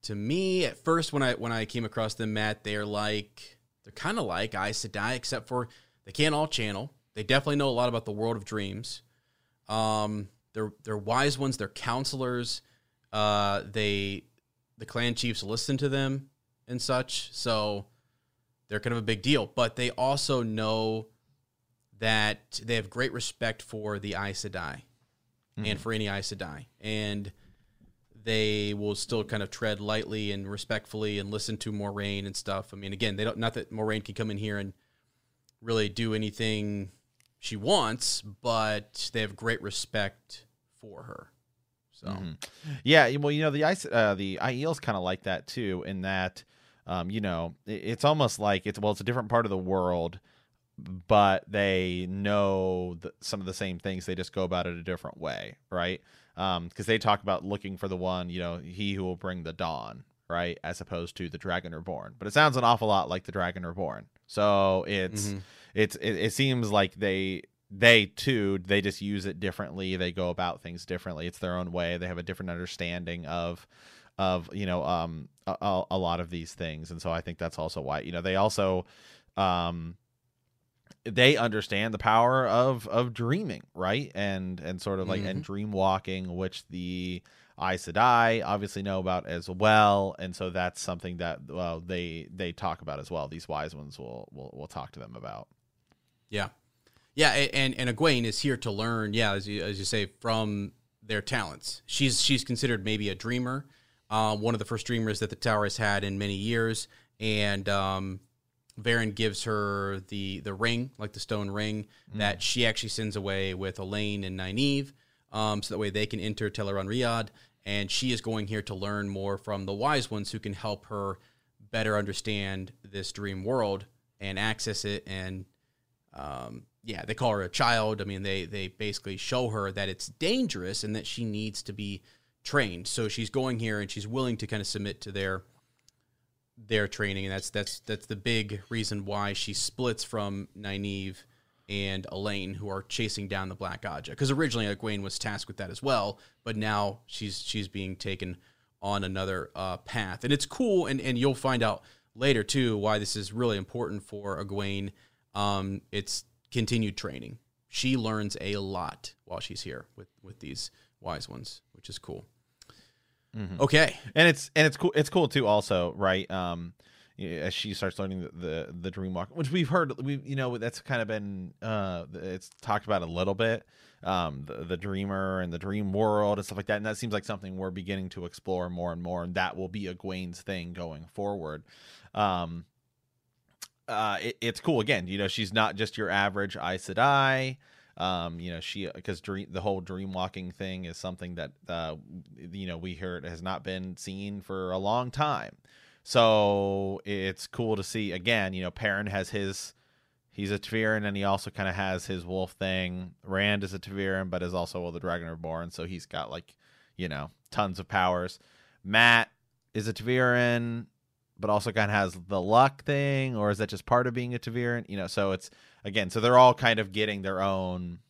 to me, at first, when I when I came across them, Mat, they're like, they're kind of like Aes Sedai, except for they can't all channel. They definitely know a lot about the world of dreams. Um, they're they're Wise Ones. They're counselors. Uh, they the clan chiefs listen to them and such. So they're kind of a big deal. But they also know that they have great respect for the Aes Sedai. And for any Aes Sedai. And they will still kind of tread lightly and respectfully and listen to Moiraine and stuff. I mean, again, they don't. Not that Moiraine can come in here and really do anything she wants, but they have great respect for her. So, mm-hmm. yeah. Well, you know, the Aes, uh, the Aiel's kind of like that too. In that, um, you know, it, it's almost like it's well, it's a different part of the world. but they know the, some of the same things. They just go about it a different way, right? Um, because they talk about looking for the one, you know, he who will bring the dawn, right? As opposed to the Dragon Reborn. But it sounds an awful lot like the Dragon Reborn. So it's mm-hmm. it's it, it seems like they they too they just use it differently. They go about things differently. It's their own way. They have a different understanding of of you know um a, a lot of these things. And so I think that's also why, you know, they also um. they understand the power of of dreaming, right? And and sort of like mm-hmm. and dream walking, which the Aes Sedai obviously know about as well. And so that's something that well they they talk about as well. These wise ones will will will talk to them about. Yeah, yeah, and and Egwene is here to learn. Yeah, as you as you say, from their talents. She's she's considered maybe a dreamer, uh, one of the first dreamers that the Tower has had in many years, and. Um, Varen gives her the the ring, like the stone ring, mm. that she actually sends away with Elayne and Nynaeve, um, so that way they can enter Teleron Riyadh, and she is going here to learn more from the Wise Ones who can help her better understand this dream world and access it. And, um, yeah, they call her a child. I mean, they, they basically show her that it's dangerous and that she needs to be trained. So she's going here, and she's willing to kind of submit to their... their training, and that's that's that's the big reason why she splits from Nynaeve and Elayne, who are chasing down the Black Aja. Because originally Egwene was tasked with that as well, but now she's she's being taken on another uh, path, and it's cool. And, and you'll find out later too why this is really important for Egwene. Um, it's continued training. She learns a lot while she's here with with these Wise Ones, which is cool. Mm-hmm. Okay, and it's and it's cool. It's cool too, also, right? Um, as she starts learning the the, the dream walk, which we've heard, we you know that's kind of been uh, it's talked about a little bit, um, the, the dreamer and the dream world and stuff like that. And that seems like something we're beginning to explore more and more, and that will be Egwene's thing going forward. Um, uh, it, it's cool again. You know, she's not just your average Aes Sedai. Um, you know, she, because dream, the whole dream walking thing is something that, uh, you know, we heard has not been seen for a long time. So it's cool to see again, you know, Perrin has his, he's a Teviran, and he also kind of has his wolf thing. Rand is a Teviran, but is also well, the Dragon Reborn. So he's got like, you know, tons of powers. Mat is a Teviran, but also kind of has the luck thing, or is that just part of being a Teviran? You know, so it's, again, so they're all kind of getting their own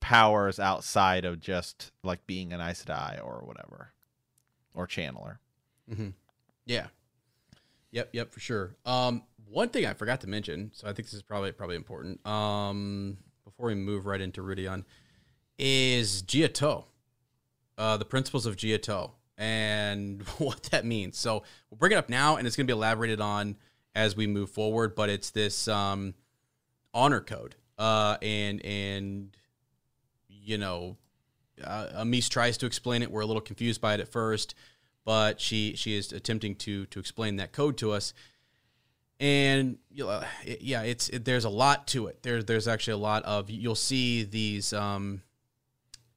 powers outside of just like being an Aes Sedai or whatever, or channeler. Mm-hmm. Yeah. Yep. Yep. For sure. Um, one thing I forgot to mention, so I think this is probably probably important. Um, before we move right into Rhuidean, is Giato, uh, the principles of Giato, and what that means. So we'll bring it up now, and it's going to be elaborated on as we move forward, but it's this um, honor code, uh, and and you know, uh, Amis tries to explain it. We're a little confused by it at first, but she she is attempting to to explain that code to us. And you know, it, yeah, it's it, there's a lot to it. There's there's actually a lot of you'll see these um,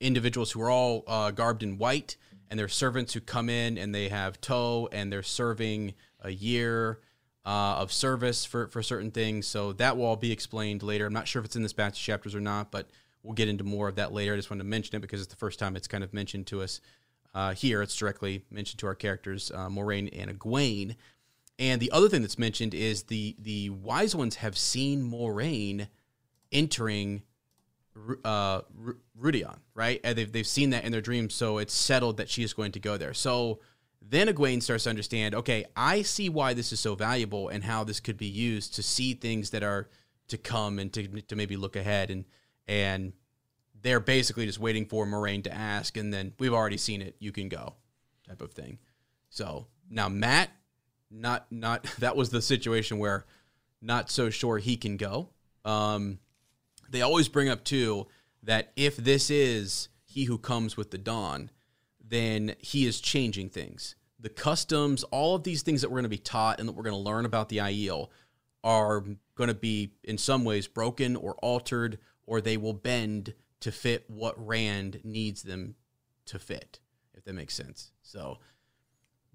individuals who are all uh, garbed in white, and they're servants who come in and they have tow, and they're serving a year. Uh, of service for, for certain things. So that will all be explained later. I'm not sure if it's in this batch of chapters or not, but we'll get into more of that later. I just wanted to mention it because it's the first time it's kind of mentioned to us uh, here. It's directly mentioned to our characters, uh, Moiraine and Egwene. And the other thing that's mentioned is the, the Wise Ones have seen Moiraine entering uh, Rhuidean, right? And they've, they've seen that in their dreams, so it's settled that she is going to go there. So then Egwene starts to understand, okay, I see why this is so valuable and how this could be used to see things that are to come and to to maybe look ahead. And and they're basically just waiting for Moiraine to ask, and then we've already seen it, you can go type of thing. So now Mat, not not that was the situation where not so sure he can go. Um, they always bring up, too, that if this is he who comes with the dawn, then he is changing things. The customs, all of these things that we're going to be taught and that we're going to learn about the Aiel are going to be in some ways broken or altered, or they will bend to fit what Rand needs them to fit, if that makes sense. So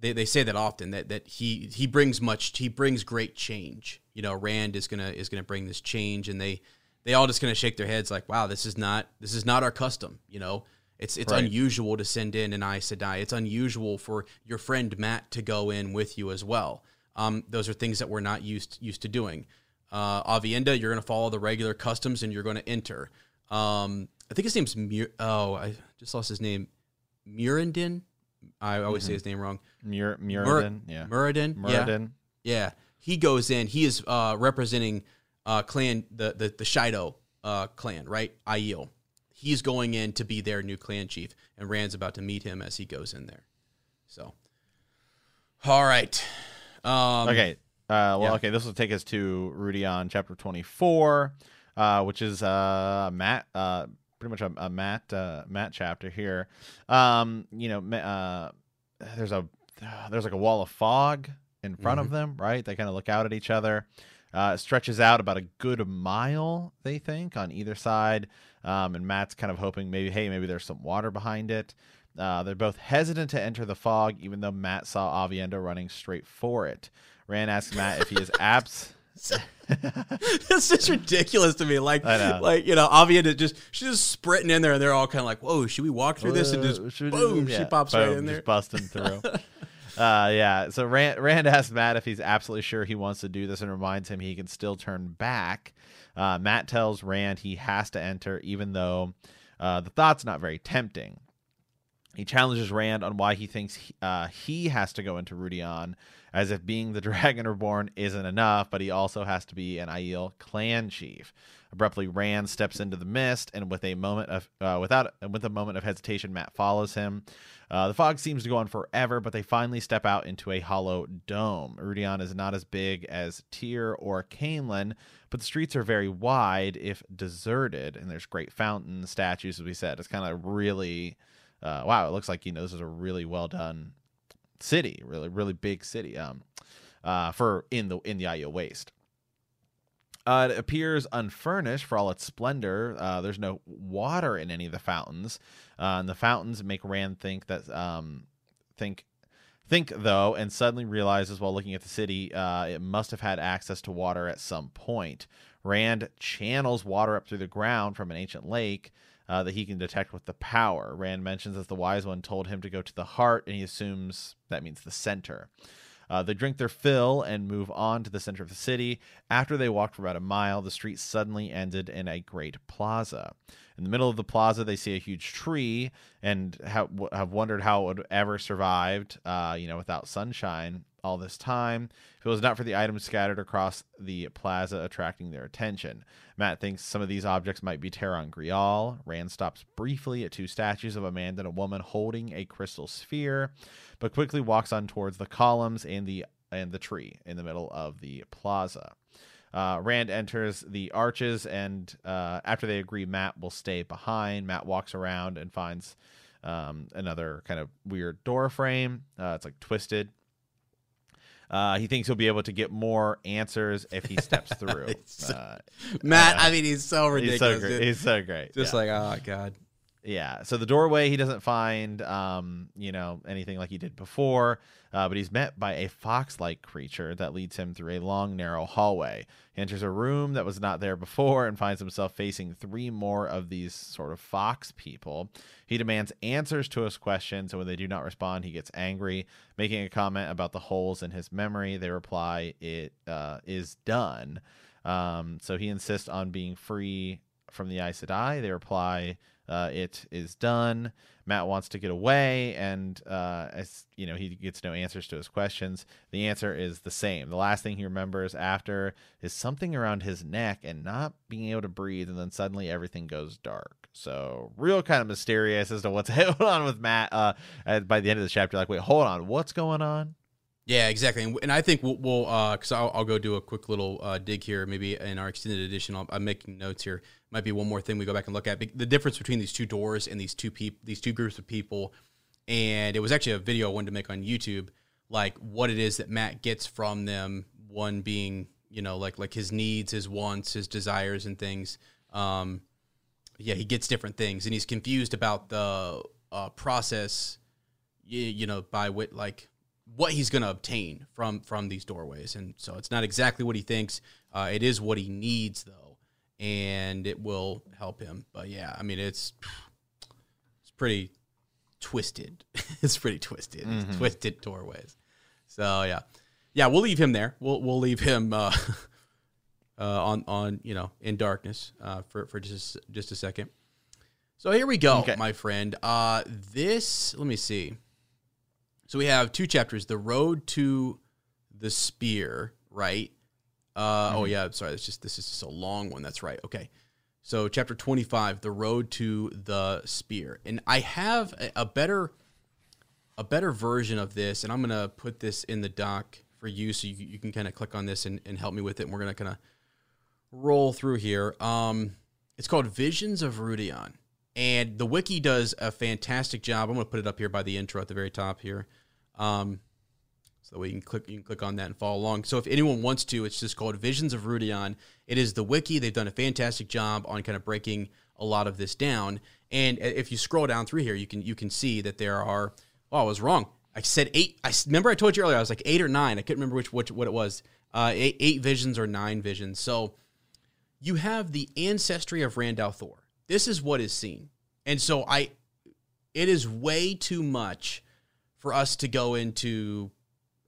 they, they say that often, that that he he brings much, he brings great change. you know, Rand is gonna is gonna bring this change, and they they all just gonna shake their heads like, wow, this is not this is not our custom. You know, it's it's right. unusual to send in an Aes Sedai. It's unusual for your friend Mat to go in with you as well. Um, those are things that we're not used used to doing. Uh, Aviendha, you're gonna follow the regular customs, and you're gonna enter. Um, I think his name's Mur- oh, I just lost his name, Muradin. I always mm-hmm. say his name wrong. Mur- Muradin, Mur- yeah. Muradin, Muradin, yeah. yeah. He goes in. He is uh, representing uh, clan the the, the Shido uh, clan, right? Aiel. He's going in to be their new clan chief, and Rand's about to meet him as he goes in there. So, all right. Um, okay. Uh, well, yeah. okay. This will take us to Rhuidean chapter twenty-four, uh, which is uh, Mat. Uh, pretty much a, a Mat uh, Mat chapter here. Um, you know, uh, there's a there's like a wall of fog in front mm-hmm. of them, right? They kind of look out at each other. Uh, it stretches out about a good mile, they think, on either side. Um, and Matt's kind of hoping maybe, hey, maybe there's some water behind it. Uh, they're both hesitant to enter the fog, even though Mat saw Aviendha running straight for it. Rand asks Mat if he is abs. That's just ridiculous to me. Like, like you know, Aviendha just she's just sprinting in there, and they're all kind of like, "Whoa, should we walk through this?" And just uh, boom, yeah, she pops boom, right in there, just busting through. Uh, yeah. So Rand, Rand asks Mat if he's absolutely sure he wants to do this, and reminds him he can still turn back. Uh, Mat tells Rand he has to enter, even though uh, the thought's not very tempting. He challenges Rand on why he thinks he, uh, he has to go into Rhuidean, as if being the Dragon Reborn isn't enough, but he also has to be an Aiel clan chief. Abruptly, Rand steps into the mist, and with a moment of uh, without with a moment of hesitation, Mat follows him. Uh, the fog seems to go on forever, but they finally step out into a hollow dome. Rhuidean is not as big as Tear or Caemlyn, but the streets are very wide, if deserted, and there's great fountains, statues, as we said. It's kind of really... Uh, wow, it looks like, you know, this is a really well done city, really, really big city um, uh, for in the in the Aiel Waste. Uh, it appears unfurnished for all its splendor. Uh, there's no water in any of the fountains, uh, and the fountains make Rand think that um, think think though, and suddenly realizes while looking at the city, uh, it must have had access to water at some point. Rand channels water up through the ground from an ancient lake. Uh, that he can detect with the power. Rand mentions that the Wise One told him to go to the heart, and he assumes that means the center. Uh, they drink their fill and move on to the center of the city. After they walked for about a mile, the street suddenly ended in a great plaza. In the middle of the plaza, they see a huge tree and ha- have wondered how it would ever survived, uh, you know, without sunshine all this time. If it was not for the items scattered across the plaza attracting their attention. Mat thinks some of these objects might be Terran Grial. Rand stops briefly at two statues of a man and a woman holding a crystal sphere, but quickly walks on towards the columns and the and the tree in the middle of the plaza. Uh, Rand enters the arches, and uh, after they agree, Mat will stay behind. Mat walks around and finds um, another kind of weird door frame. Uh, it's like twisted. Uh, he thinks he'll be able to get more answers if he steps through. so, uh, Mat, uh, I mean, he's so ridiculous. He's so great. He's so great. Just yeah. like, oh, God. Yeah. So the doorway, he doesn't find, um, you know, anything like he did before, uh, but he's met by a fox-like creature that leads him through a long, narrow hallway. He enters a room that was not there before and finds himself facing three more of these sort of fox people. He demands answers to his questions, and when they do not respond, he gets angry, making a comment about the holes in his memory. They reply, "It uh, is done." Um, so he insists on being free from the Aes Sedai. They reply, Uh, it is done. Mat wants to get away, and uh, as you know, he gets no answers to his questions. The answer is the same. The last thing he remembers after is something around his neck and not being able to breathe, and then suddenly everything goes dark. So real kind of mysterious as to what's going on with Mat. Uh, by the end of the chapter, like, wait, hold on, what's going on? Yeah, exactly. And I think we'll, we'll uh, cause I'll, I'll go do a quick little uh, dig here. Maybe in our extended edition, I'll, I'm making notes here. Might be one more thing we go back and look at. The difference between these two doors and these two people, these two groups of people. And it was actually a video I wanted to make on YouTube, like what it is that Mat gets from them. One being, you know, like, like his needs, his wants, his desires and things. Um, yeah, he gets different things, and he's confused about the uh, process, you, you know, by what, like, what he's going to obtain from from these doorways. And so it's not exactly what he thinks. Uh, it is what he needs, though, and it will help him. But, yeah, I mean, it's it's pretty twisted. It's pretty twisted. Mm-hmm. It's twisted doorways. So, yeah. Yeah, we'll leave him there. We'll we'll leave him uh, uh, on, on you know, in darkness uh, for, for just, just a second. So here we go, okay. my friend. Uh, this, let me see. So we have two chapters, The Road to the Spear, right? Uh, mm-hmm. Oh, yeah, I'm sorry. That's just, this is just a long one. That's right. Okay. So chapter twenty-five, The Road to the Spear. And I have a, a better a better version of this, and I'm going to put this in the doc for you so you, you can kind of click on this and, and help me with it. And we're going to kind of roll through here. Um, it's called Visions of Rhuidean. And the wiki does a fantastic job. I'm going to put it up here by the intro at the very top here. Um, so that way you can click you can click on that and follow along. So if anyone wants to, it's just called Visions of Rhuidean. It is the wiki. They've done a fantastic job on kind of breaking a lot of this down. And if you scroll down through here, you can you can see that there are – oh, I was wrong. I said eight. I remember I told you earlier I was like eight or nine. I couldn't remember which, which what it was. Uh, eight, eight visions or nine visions. So you have the ancestry of Rand al'Thor. This is what is seen. And so I, it is way too much for us to go into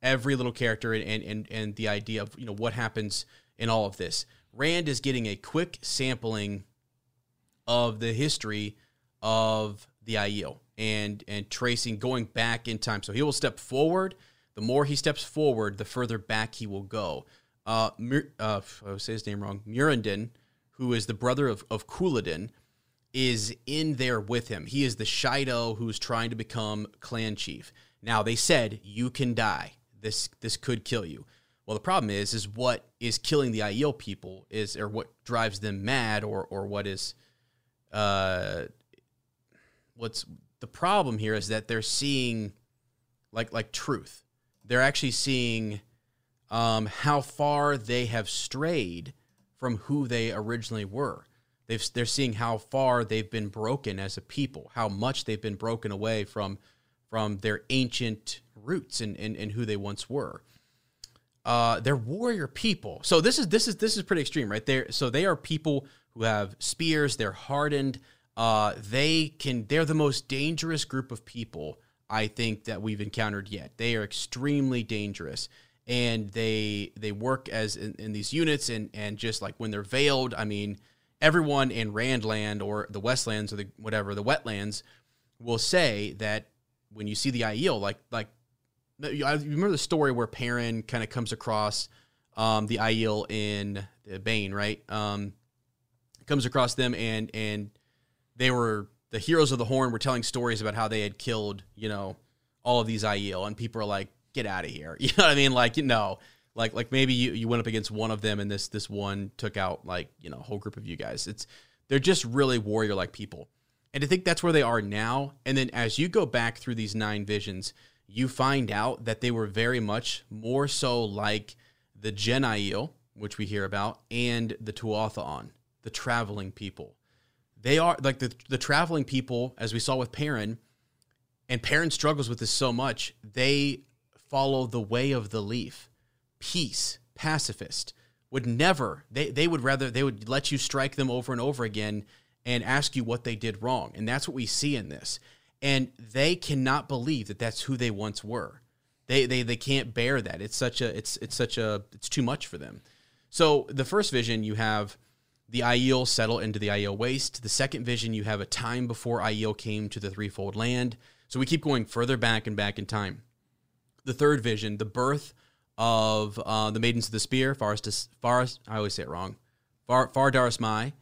every little character and, and, and, and the idea of, you know, what happens in all of this. Rand is getting a quick sampling of the history of the Aiel and, and tracing, going back in time. So he will step forward. The more he steps forward, the further back he will go. Uh, Mur, uh, I would say his name wrong. Muradin, who is the brother of, of Kuladin, is in there with him. He is the Shido who's trying to become clan chief. Now, they said, you can die. This this could kill you. Well, the problem is, is what is killing the Aiel people is, or what drives them mad, or or what is, uh, what's the problem here is that they're seeing, like like truth. They're actually seeing um, how far they have strayed from who they originally were. They've, they're seeing how far they've been broken as a people, how much they've been broken away from from their ancient roots and, and, and who they once were. Uh, they're warrior people. So this is this is this is pretty extreme, right? They're, so they are people who have spears. They're hardened. Uh, they can. They're the most dangerous group of people I think that we've encountered yet. They are extremely dangerous. And they they work as in, in these units, and, and just like when they're veiled, I mean, everyone in Randland or the Westlands or the whatever, the Wetlands, will say that when you see the Aiel, like, like I remember the story where Perrin kind of comes across um, the Aiel in the Bane, right? Um, comes across them, and, and they were, the heroes of the Horn were telling stories about how they had killed, you know, all of these Aiel, and people are like, get out of here. You know what I mean? Like, you know, like, like maybe you, you went up against one of them and this, this one took out like, you know, a whole group of you guys. It's, they're just really warrior like people. And I think that's where they are now. And then as you go back through these nine visions, you find out that they were very much more so like the Jenn Aiel, which we hear about, and the Tuatha'an, the traveling people. They are like the, the traveling people, as we saw with Perrin, and Perrin struggles with this so much. They follow the way of the leaf. Peace, pacifist, would never, they, they would rather, they would let you strike them over and over again and ask you what they did wrong. And that's what we see in this. And they cannot believe that that's who they once were. They, they, they can't bear that. It's such a, it's, it's such a, it's too much for them. So the first vision, you have the Aiel settle into the Aiel Waste. The second vision, you have a time before Aiel came to the threefold land. So we keep going further back and back in time. The third vision, the birth of uh, the Maidens of the Spear, Faris, Faris, I always say it wrong, Far, Far Daris Mai.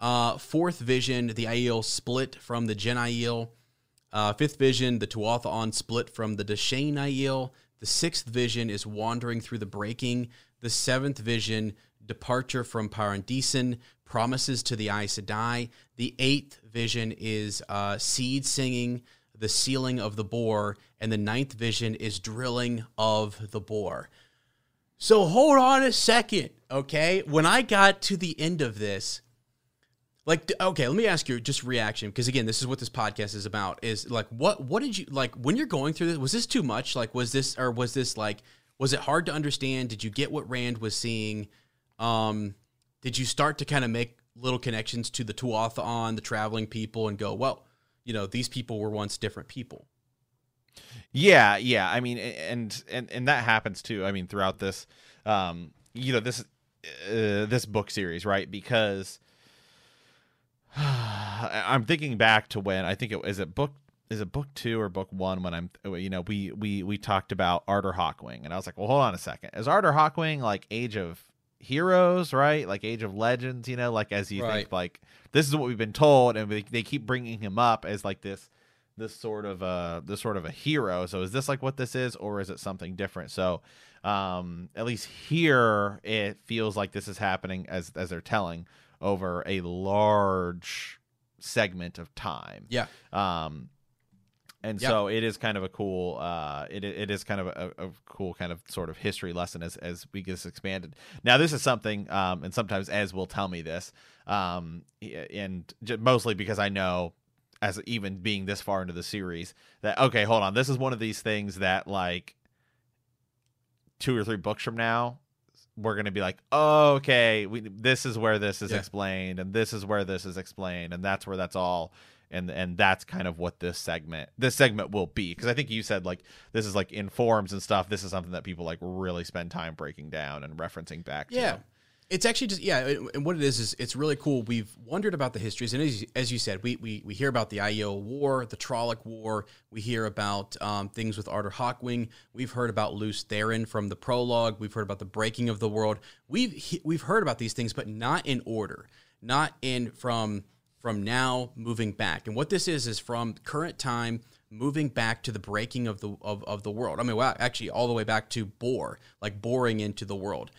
Uh, fourth vision, the Aiel split from the Jenn Aiel. Uh, fifth vision, the Tuatha'an split from the Da'shain Aiel. The sixth vision is wandering through the breaking. The seventh vision, departure from Parandeesan, promises to the Aes Sedai. The eighth vision is uh, seed singing, the sealing of the bore, and the ninth vision is drilling of the bore. So hold on a second, okay? When I got to the end of this, Like, okay, let me ask you just reaction, because again, this is what this podcast is about, is like, what, what did you, like, when you're going through this, was this too much? Like, was this, or was this like, was it hard to understand? Did you get what Rand was seeing? Um, did you start to kind of make little connections to the Tuatha'an, the traveling people, and go, well, you know, these people were once different people? Yeah. Yeah. I mean, and, and, and that happens too. I mean, throughout this, um, you know, this, uh, this book series, right? Because I'm thinking back to when I think it is it book is it book two or book one when I'm you know we we we talked about Ardor Hawkwing, and I was like, well, hold on a second, is Ardor Hawkwing like Age of Heroes, right? Like Age of Legends, you know, like as you right. think like this is what we've been told, and they, they keep bringing him up as like this this sort of uh this sort of a hero. So is this like what this is, or is it something different? So um at least here it feels like this is happening as as they're telling over a large segment of time. Yeah. Um, and yeah. so it is kind of a cool, uh, it, it is kind of a, a cool kind of sort of history lesson as, as we get expanded. Now this is something, um, and sometimes Ez will tell me this, um, and mostly because I know as even being this far into the series that, okay, hold on. This is one of these things that like two or three books from now, we're going to be like, oh, okay, we, this is where this is yeah. explained, and this is where this is explained, and that's where that's all. And and that's kind of what this segment, this segment will be. Because I think you said, like, this is, like, in forums and stuff. This is something that people, like, really spend time breaking down and referencing back to. Yeah, them. It's actually just, yeah, it, and what it is is it's really cool. We've wondered about the histories. And as, as you said, we, we we hear about the Aiel War, the Trolloc War. We hear about um, things with Ardor Hawkwing. We've heard about Lews Therin from the prologue. We've heard about the Breaking of the World. We've he, we've heard about these things, but not in order, not in from from now moving back. And what this is is from current time moving back to the breaking of the of, of the world. I mean, well, actually all the way back to Bore, like boring into the world.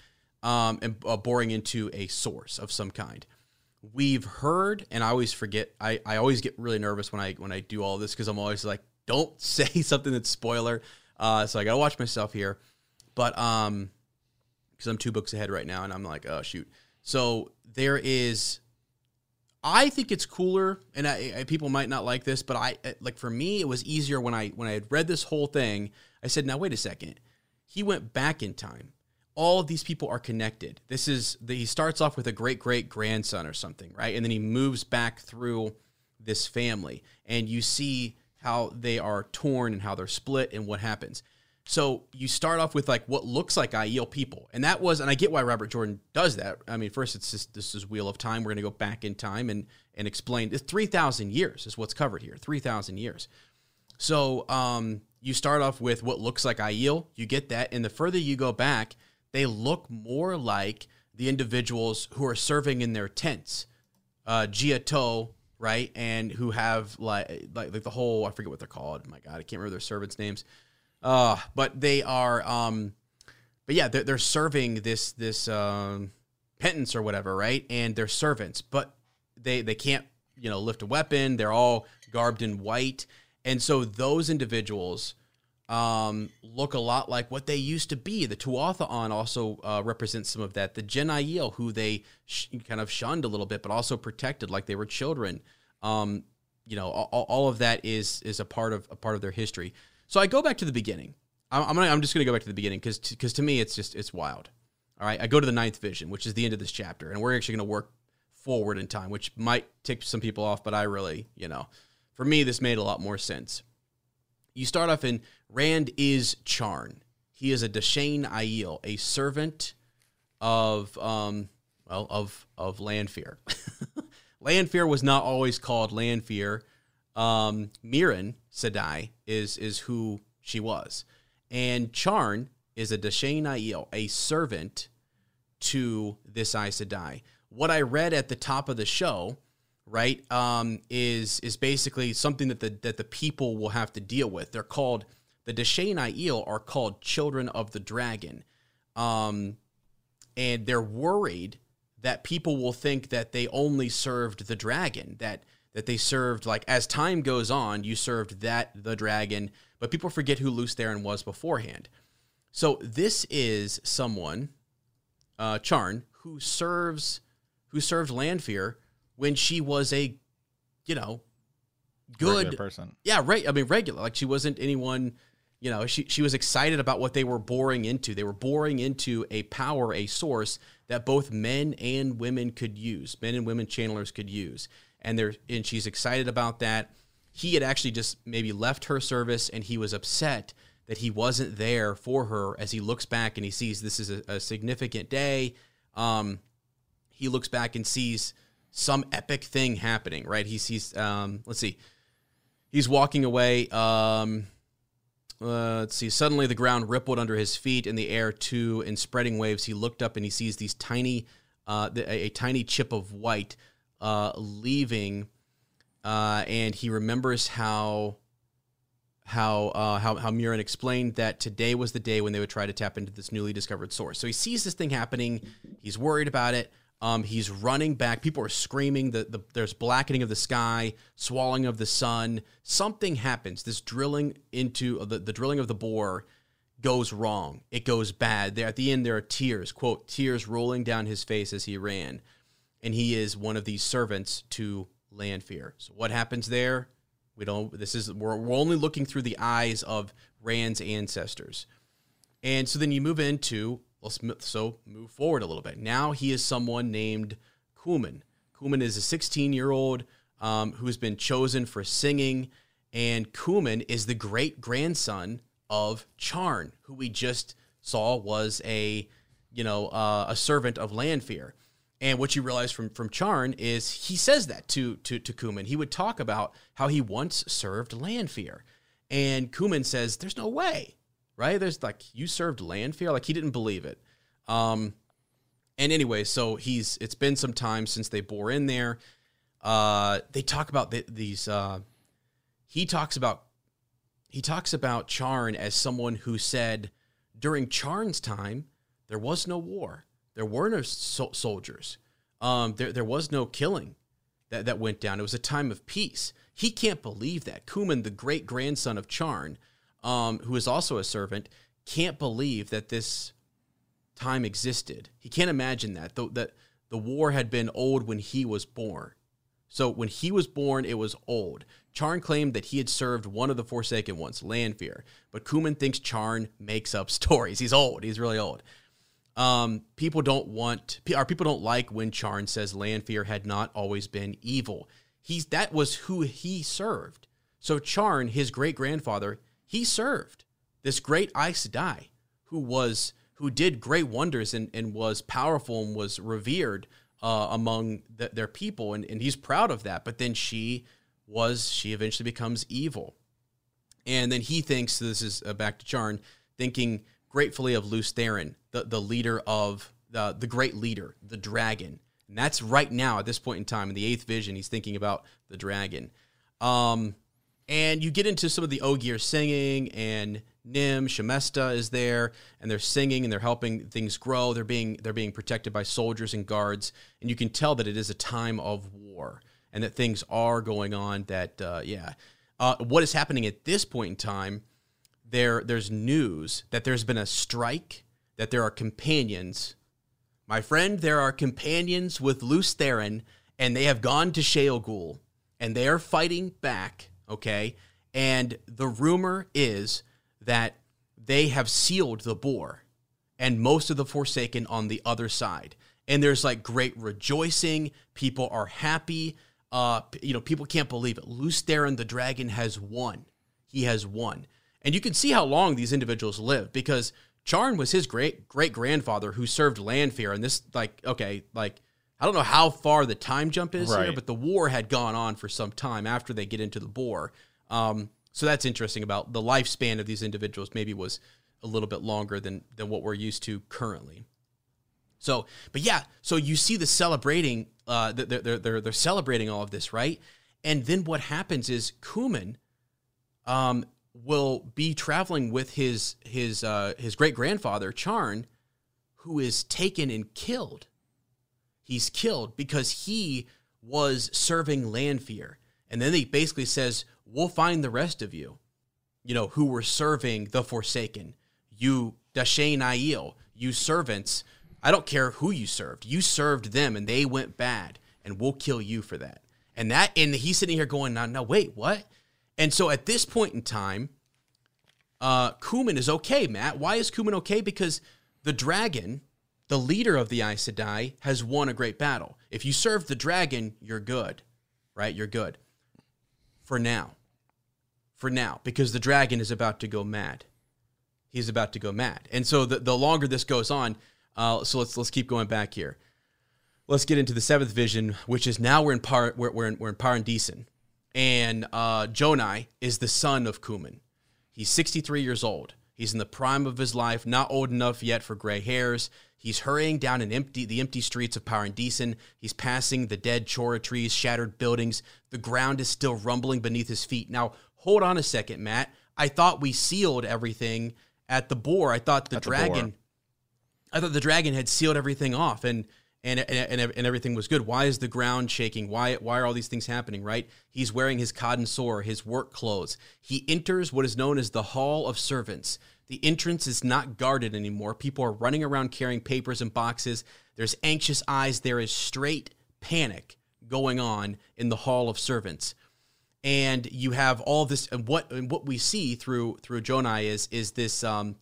Um, and uh, boring into a source of some kind. We've heard, and I always forget, I, I always get really nervous when I when I do all this, because I'm always like, don't say something that's spoiler. Uh, so I got to watch myself here. But um, because I'm two books ahead right now, and I'm like, oh, shoot. So there is, I think it's cooler, and I, I, people might not like this, but I like for me, it was easier when I when I had read this whole thing. I said, now, wait a second. He went back in time. All of these people are connected. This is the, he starts off with a great, great grandson or something, right? And then he moves back through this family, and you see how they are torn and how they're split and what happens. So you start off with like what looks like Aiel people. And that was, and I get why Robert Jordan does that. I mean, first it's just, this is Wheel of Time. We're going to go back in time and, and explain it's three thousand years is what's covered here. three thousand years. So um, you start off with what looks like Aiel. You get that. And the further you go back, they look more like the individuals who are serving in their tents, uh, Giato, right? And who have like, like like the whole, I forget what they're called. My God, I can't remember their servants' names. Uh, but they are, um, but yeah, they're, they're serving this this um, penance or whatever, right? And they're servants, but they they can't, you know, lift a weapon. They're all garbed in white. And so those individuals Um, look a lot like what they used to be. The Tuatha'an also uh, represents some of that. The Jenn Aiel, who they sh- kind of shunned a little bit, but also protected like they were children. Um, you know, all, all of that is is a part of a part of their history. So I go back to the beginning. I'm I'm, gonna, I'm just going to go back to the beginning because because to me it's just it's wild. All right, I go to the ninth vision, which is the end of this chapter, and we're actually going to work forward in time, which might tick some people off, but I really, you know, for me this made a lot more sense. You start off in Rand is Charn. He is a Da'shain Aiel, a servant of um well of of Lanfear. Lanfear was not always called Lanfear. Um Moiraine Sedai is is who she was. And Charn is a Da'shain Aiel, a servant to this Aes Sedai. What I read at the top of the show, right, um, is is basically something that the that the people will have to deal with. They're called, the Da'shain Aiel are called Children of the Dragon. Um, and they're worried that people will think that they only served the dragon, that that they served, like, as time goes on, you served that, the dragon, but people forget who Lews Therin was beforehand. So this is someone, uh, Charn, who serves, who served Lanfear when she was a, you know, good regular person. Yeah, right. I mean, regular. Like, she wasn't anyone, you know, she, she was excited about what they were boring into. They were boring into a power, a source that both men and women could use, men and women channelers could use. And they're, and she's excited about that. He had actually just maybe left her service, and he was upset that he wasn't there for her. As he looks back and he sees this is a, a significant day, um, he looks back and sees some epic thing happening, right? He sees, um, let's see, he's walking away. Um, uh, let's see, suddenly the ground rippled under his feet, and the air too, in spreading waves. He looked up and he sees these tiny, uh, the, a, a tiny chip of white uh, leaving, uh, and he remembers how... How, uh, how how Muradin explained that today was the day when they would try to tap into this newly discovered source. So he sees this thing happening. He's worried about it. Um, he's running back. People are screaming. The, the, there's blackening of the sky, swallowing of the sun. Something happens. This drilling into the, the drilling of the bore goes wrong. It goes bad. There at the end, there are tears, quote, tears rolling down his face as he ran. And he is one of these servants to Lanfear. So what happens there? We don't, this is, we're, we're only looking through the eyes of Rand's ancestors. And so then you move into, let's so move forward a little bit. Now he is someone named Kuman. Kuman is a sixteen-year-old um, who's been chosen for singing. And Kuman is the great-grandson of Charn, who we just saw was a, you know, uh, a servant of Lanfear. And what you realize from, from Charn is he says that to, to, to Kuman. He would talk about how he once served Lanfear. And Kuman says, there's no way, right? There's like, you served Lanfear? Like, he didn't believe it. Um, and anyway, so he's, it's been some time since they bore in there. Uh, they talk about the, these, uh, he talks about, he talks about Charn as someone who said, during Charn's time, there was no war. There were no so- soldiers. Um, there, there was no killing that, that went down. It was a time of peace. He can't believe that. Kuman, the great-grandson of Charn, um, who is also a servant, can't believe that this time existed. He can't imagine that. The, that the war had been old when he was born. So when he was born, it was old. Charn claimed that he had served one of the Forsaken ones, Lanfear. But Kuman thinks Charn makes up stories. He's old. He's really old. Um, people don't want, or people don't like when Charn says Lanfear had not always been evil. He's, that was who he served. So Charn, his great-grandfather, he served this great Aes Sedai who was, who did great wonders and, and was powerful and was revered, uh, among the, their people. And, and he's proud of that. But then she was, she eventually becomes evil. And then he thinks, this is uh, back to Charn, thinking gratefully of Lews Therin, the, the leader of, uh, the great leader, the dragon. And that's right now at this point in time in the eighth vision, he's thinking about the dragon. Um, and you get into some of the Ogier singing, and Nim, Shemesta is there, and they're singing and they're helping things grow. They're being, they're being protected by soldiers and guards. And you can tell that it is a time of war and that things are going on that, uh, yeah. Uh, what is happening at this point in time, There, there's news that there's been a strike, that there are companions. My friend, there are companions with Lews Therin, and they have gone to Sheol, and they are fighting back, okay? And the rumor is that they have sealed the bore and most of the Forsaken on the other side. And there's, like, great rejoicing. People are happy. Uh, you know, people can't believe it. Lews Therin, the dragon, has won. He has won. And you can see how long these individuals live, because Charn was his great great grandfather who served Lanfear, and this, like, okay, like, I don't know how far the time jump is right here, but the war had gone on for some time after they get into the bore. Um, so that's interesting about the lifespan of these individuals. Maybe was a little bit longer than than what we're used to currently. So, but yeah, so you see the celebrating, uh, they're they're they're, they're celebrating all of this, right? And then what happens is Kuman, um. will be traveling with his his uh, his great-grandfather, Charn, who is taken and killed. He's killed because he was serving Lanfear. And then he basically says, we'll find the rest of you, you know, who were serving the Forsaken. You, Da'shain Aiel, you servants, I don't care who you served. You served them, and they went bad. and we'll kill you for that. And that, and he's sitting here going, no, no, wait, what? And so at this point in time, uh, Kuman is okay, Matt. Why is Kuman okay? Because the dragon, the leader of the Aes Sedai, has won a great battle. If you serve the dragon, you're good, right? You're good. For now. For now. Because the dragon is about to go mad. He's about to go mad. And so the, the longer this goes on, uh, so let's let's keep going back here. Let's get into the seventh vision, which is now we're in Par, we're, we're in we're in Parandisen, and uh, Jonai is the son of Kuman. He's sixty-three years old. He's in the prime of his life, not old enough yet for gray hairs. He's hurrying down an empty the empty streets of Parandisen. He's passing the dead chora trees, shattered buildings. The ground is still rumbling beneath his feet. Now hold on a second, Matt. I thought we sealed everything at the Bore. I thought the at dragon, the I thought the dragon had sealed everything off, and. And, and and everything was good. Why is the ground shaking? Why why are all these things happening, right? He's wearing his cotton sore, his work clothes. He enters what is known as the Hall of Servants. The entrance is not guarded anymore. People are running around carrying papers and boxes. There's anxious eyes. There is straight panic going on in the Hall of Servants. And you have all this, and what and what we see through through Jonai is is this um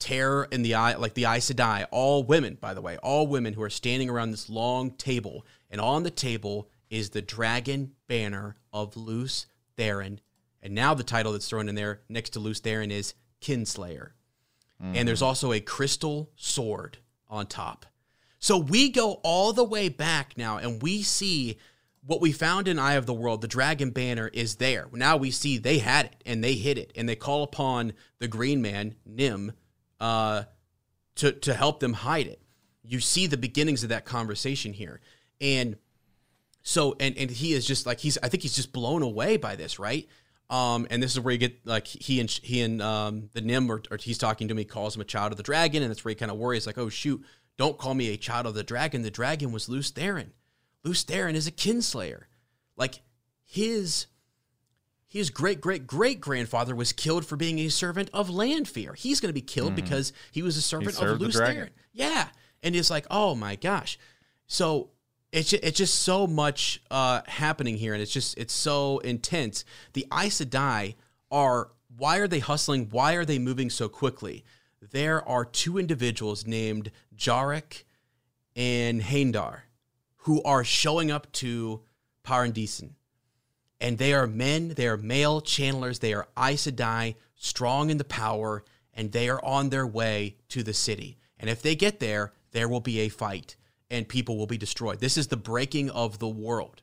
terror in the eye, like the Aes Sedai, all women, by the way, all women who are standing around this long table. And on the table is the dragon banner of Lews Therin. And now the title that's thrown in there next to Lews Therin is Kinslayer. Mm. And there's also a crystal sword on top. So we go all the way back now, and we see what we found in Eye of the World. The dragon banner is there. Now we see they had it, and they hid it, and they call upon the green man, Nim, Uh, to to help them hide it. You see the beginnings of that conversation here, and so and and he is just like he's. I think he's just blown away by this, right? Um, and this is where you get like he and he and um the Nim or, or he's talking to him. He calls him a child of the dragon, and that's where he kind of worries, like, oh shoot, don't call me a child of the dragon. The dragon was Lews Therin. Lews Therin is a kinslayer. Like his. His great-great-great-grandfather was killed for being a servant of Lanfear. He's going to be killed mm. because he was a servant he of Lews Therin. Yeah, and it's like, oh, my gosh. So it's just, it's just so much uh, happening here, and it's just it's so intense. The Aes Sedai are – why are they hustling? Why are they moving so quickly? There are two individuals named Jarek and Heindar who are showing up to Parandisen. And they are men, they are male channelers, they are Aes Sedai, strong in the power, and they are on their way to the city. And if they get there, there will be a fight, and people will be destroyed. This is the breaking of the world.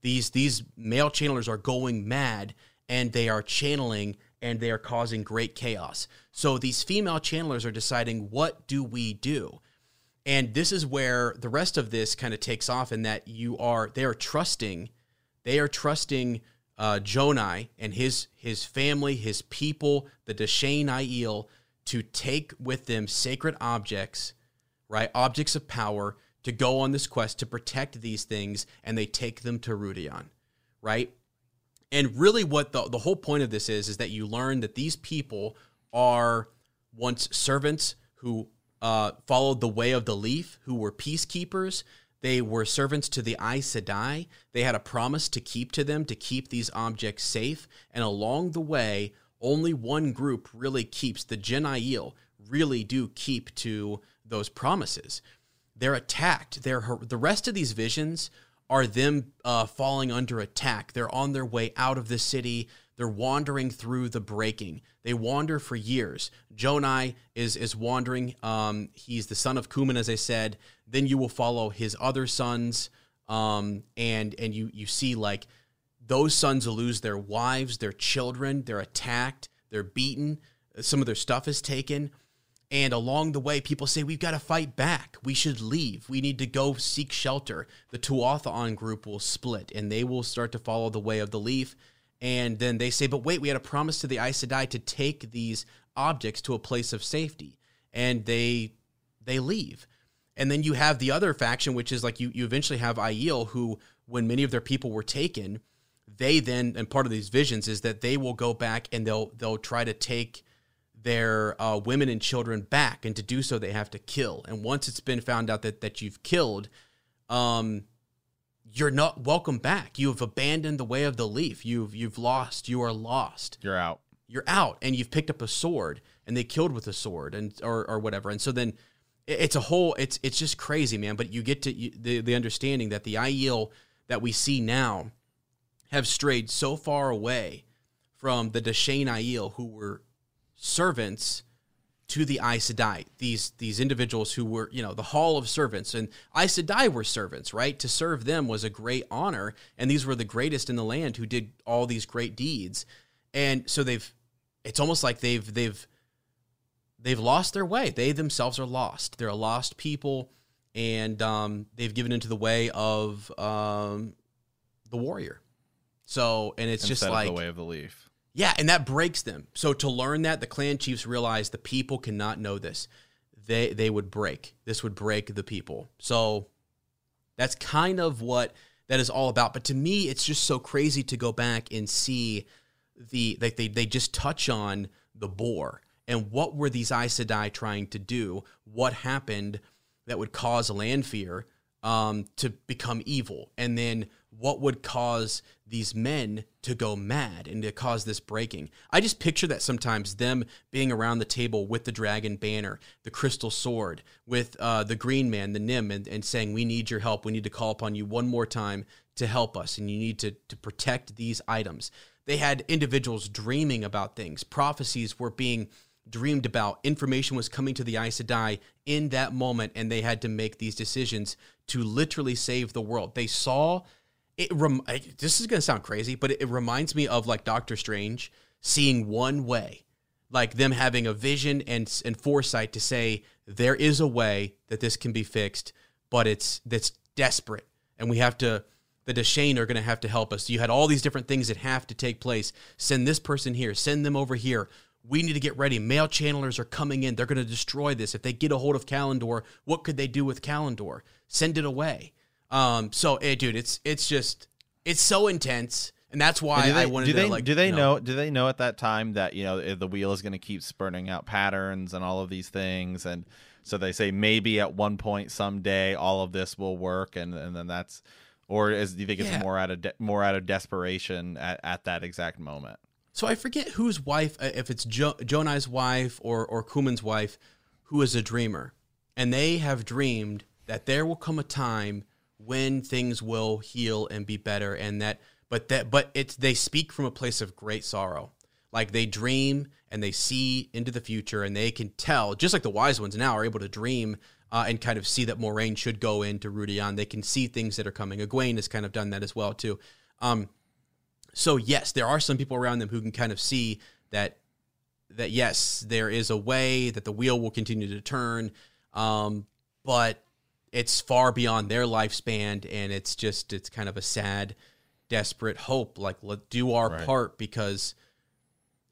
These, these male channelers are going mad, and they are channeling, and they are causing great chaos. So these female channelers are deciding, what do we do? And this is where the rest of this kind of takes off, in that you are, they are trusting... They are trusting uh, Jonai and his his family, his people, the Da'shain Aiel, to take with them sacred objects, right? Objects of power, to go on this quest to protect these things, and they take them to Rhuidean, right? And really what the, the whole point of this is, is that you learn that these people are once servants who uh, followed the way of the leaf, who were peacekeepers. They were servants to the Aes Sedai. They had a promise to keep to them, to keep these objects safe. And along the way, only one group really keeps, the Jenn Aiel really do keep to those promises. They're attacked. They're, the rest of these visions are them uh, falling under attack. They're on their way out of the city. They're wandering through the breaking. They wander for years. Jonai is is wandering. Um, he's the son of Kuman, as I said. Then you will follow his other sons, um, and and you you see like those sons will lose their wives, their children. They're attacked. They're beaten. Some of their stuff is taken. And along the way, people say, we've got to fight back. We should leave. We need to go seek shelter. The Tuatha'an group will split, and they will start to follow the way of the leaf. And then they say, but wait, we had a promise to the Aes Sedai to take these objects to a place of safety. And they they leave. And then you have the other faction, which is like you, you eventually have Aiel, who, when many of their people were taken, they then, and part of these visions is that they will go back and they'll they'll try to take their uh, women and children back. And to do so, they have to kill. And once it's been found out that, that you've killed, um, you're not welcome back. You have abandoned the way of the leaf. You've you've lost. You are lost. You're out. You're out, and you've picked up a sword, and they killed with a sword, and or or whatever. And so then, it's a whole. It's it's just crazy, man. But you get to you, the the understanding that the Aiel that we see now have strayed so far away from the Da'shain Aiel, who were servants to the Aes Sedai, these these individuals who were, you know, the Hall of Servants. And Aes Sedai were servants, right? To serve them was a great honor, and these were the greatest in the land who did all these great deeds. And so they've, it's almost like they've they've they've lost their way. They themselves are lost. They're a lost people, and um, they've given into the way of um, the warrior. So, and it's Instead just like the way of the leaf. Yeah, and that breaks them. So to learn that, the clan chiefs realize the people cannot know this. They they would break. This would break the people. So that's kind of what that is all about. But to me, it's just so crazy to go back and see the like they they just touch on the Bore and what were these Aes Sedai trying to do? What happened that would cause Lanfear um, to become evil? And then what would cause these men to go mad and to cause this breaking? I just picture that sometimes, them being around the table with the dragon banner, the crystal sword, with uh, the green man, the Nim, and, and saying, we need your help. We need to call upon you one more time to help us, and you need to, to protect these items. They had individuals dreaming about things. Prophecies were being dreamed about. Information was coming to the Aes Sedai in that moment, and they had to make these decisions to literally save the world. They saw... It rem- this is going to sound crazy, but it, it reminds me of like Doctor Strange seeing one way, like them having a vision and and foresight to say there is a way that this can be fixed, but it's that's desperate, and we have to. The Da'shain are going to have to help us. You had all these different things that have to take place. Send this person here. Send them over here. We need to get ready. Male channelers are coming in. They're going to destroy this. If they get a hold of Callandor, what could they do with Callandor? Send it away. Um, so, hey, dude, it's, it's just, it's so intense. And that's why and they, I wanted do to they, like, do they you know, know, do they know at that time that, you know, the wheel is going to keep spurning out patterns and all of these things. And so they say, maybe at one point someday, all of this will work. And, and then that's, or is, do you think it's yeah. more out of, de- more out of desperation at, at that exact moment? So I forget whose wife, if it's jo- Jonai's wife or, or Kuman's wife, who is a dreamer, and they have dreamed that there will come a time when things will heal and be better, and that, but that, but it's, they speak from a place of great sorrow. Like they dream and they see into the future, and they can tell, just like the wise ones now are able to dream uh, and kind of see that Moiraine should go into Rhuidean. They can see things that are coming. Egwene has kind of done that as well too. Um, so yes, there are some people around them who can kind of see that, that yes, there is a way that the wheel will continue to turn. Um, but it's far beyond their lifespan, and it's just, it's kind of a sad, desperate hope. Like, let's do our right. part, because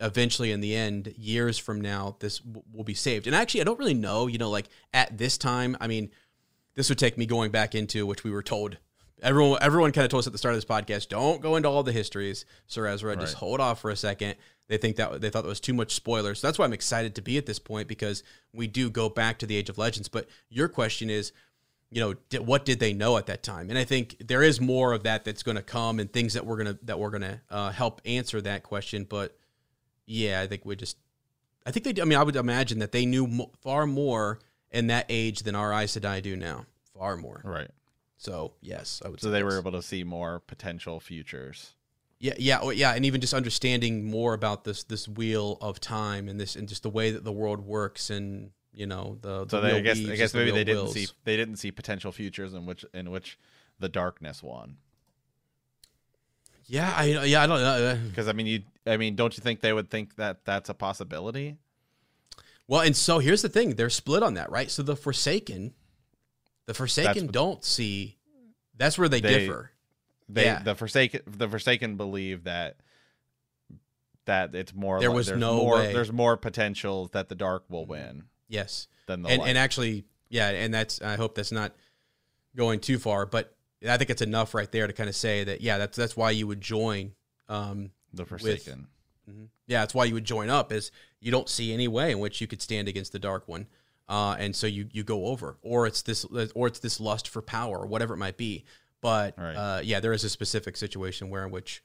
eventually in the end, years from now, this w- will be saved. And actually, I don't really know, you know, like at this time, I mean, this would take me going back into, which we were told, everyone, everyone kind of told us at the start of this podcast, don't go into all the histories, Sir Ezra, right. just hold off for a second. They think that they thought that was too much spoiler. So that's why I'm excited to be at this point, because we do go back to the Age of Legends. But your question is, you know, did, what did they know at that time? And I think there is more of that that's going to come, and things that we're going to, that we're going to uh, help answer that question. But yeah, I think we just, I think they, I mean, I would imagine that they knew mo- far more in that age than our Aes Sedai do now, far more. Right. So yes, I would so say they that's. were able to see more potential futures. Yeah. Yeah. Yeah. And even just understanding more about this, this wheel of time, and this, and just the way that the world works, and, you know, the, the so they, I guess weaves, I guess maybe the they didn't wills. see they didn't see potential futures in which in which the darkness won. Yeah, I yeah I don't know, because I mean you I mean don't you think they would think that that's a possibility? Well, and so here's the thing: they're split on that, right? So the Forsaken, the Forsaken don't see. That's where they, they differ. They yeah. the Forsaken the Forsaken believe that. That it's more there like, was there's no more, way. There's more potential that the dark will win. Yes. Than the and, light. And actually, yeah, and that's, I hope that's not going too far, but I think it's enough right there to kind of say that, yeah, that's that's why you would join. Um, the Forsaken. With, mm-hmm. Yeah, that's why you would join up, is you don't see any way in which you could stand against the dark one. Uh, and so you, you go over, or it's this, or it's this lust for power, or whatever it might be. But right. uh, yeah, there is a specific situation where in which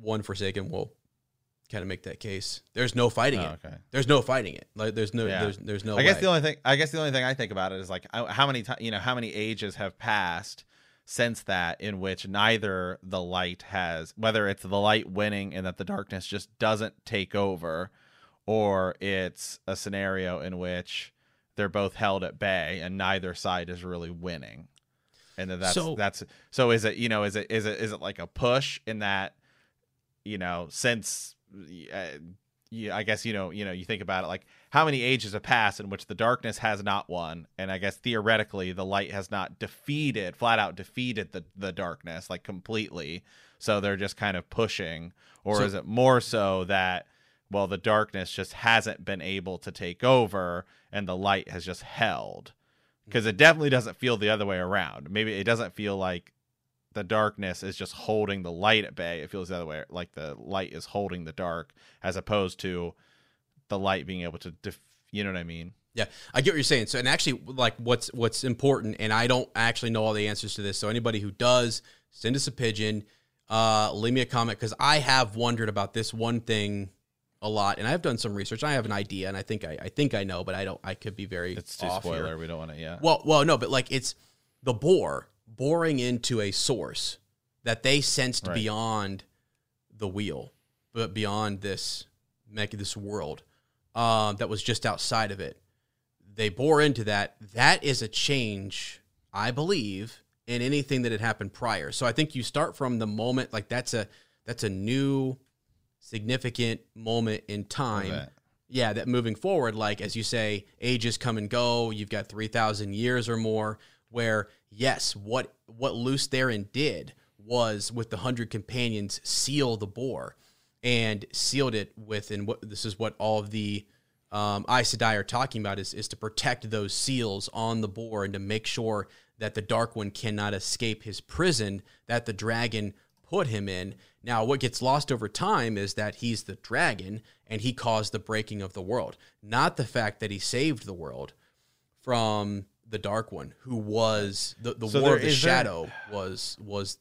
one Forsaken will kind of make that case. There's no fighting oh, okay. it. There's no fighting it. Like there's no. Yeah. There's there's no. I guess way. the only thing. I guess the only thing I think about it is like how many times, you know, how many ages have passed since that in which neither the light has, whether it's the light winning and that the darkness just doesn't take over, or it's a scenario in which they're both held at bay and neither side is really winning. And then that's so, that's so is it, you know, is it is it is it like a push in that, you know, since uh, you, I guess, you know, you know, you think about it like how many ages have passed in which the darkness has not won. And I guess theoretically the light has not defeated, flat out defeated the, the darkness like completely. So they're just kind of pushing. Or so, is it more so that, well, the darkness just hasn't been able to take over and the light has just held? Because it definitely doesn't feel the other way around. Maybe it doesn't feel like the darkness is just holding the light at bay. It feels the other way, like the light is holding the dark, as opposed to the light being able to, def- you know what I mean? Yeah, I get what you're saying. So, and actually, like, what's what's important, and I don't actually know all the answers to this. So, anybody who does, send us a pigeon, uh, leave me a comment, because I have wondered about this one thing a lot, and I've done some research. I have an idea, and I think I, I think I know, but I don't. I could be very. It's too off spoiler. Here. We don't want to. Yeah. Well, well, no, but like it's the bore boring into a source that they sensed right. beyond the wheel, but beyond this make this world um, that was just outside of it. They bore into that. That is a change, I believe, in anything that had happened prior. So I think you start from the moment like that's a that's a new. significant moment in time. That. Yeah, that moving forward, like, as you say, ages come and go. You've got three thousand years or more where, yes, what what Lews Therin did was, with the one hundred companions, seal the bore and sealed it with, and what, this is what all of the um, Aes Sedai are talking about, is, is to protect those seals on the bore and to make sure that the Dark One cannot escape his prison that the dragon put him in. Now, what gets lost over time is that he's the dragon and he caused the breaking of the world, not the fact that he saved the world from the Dark One, who was the, the so war of the shadow there... was was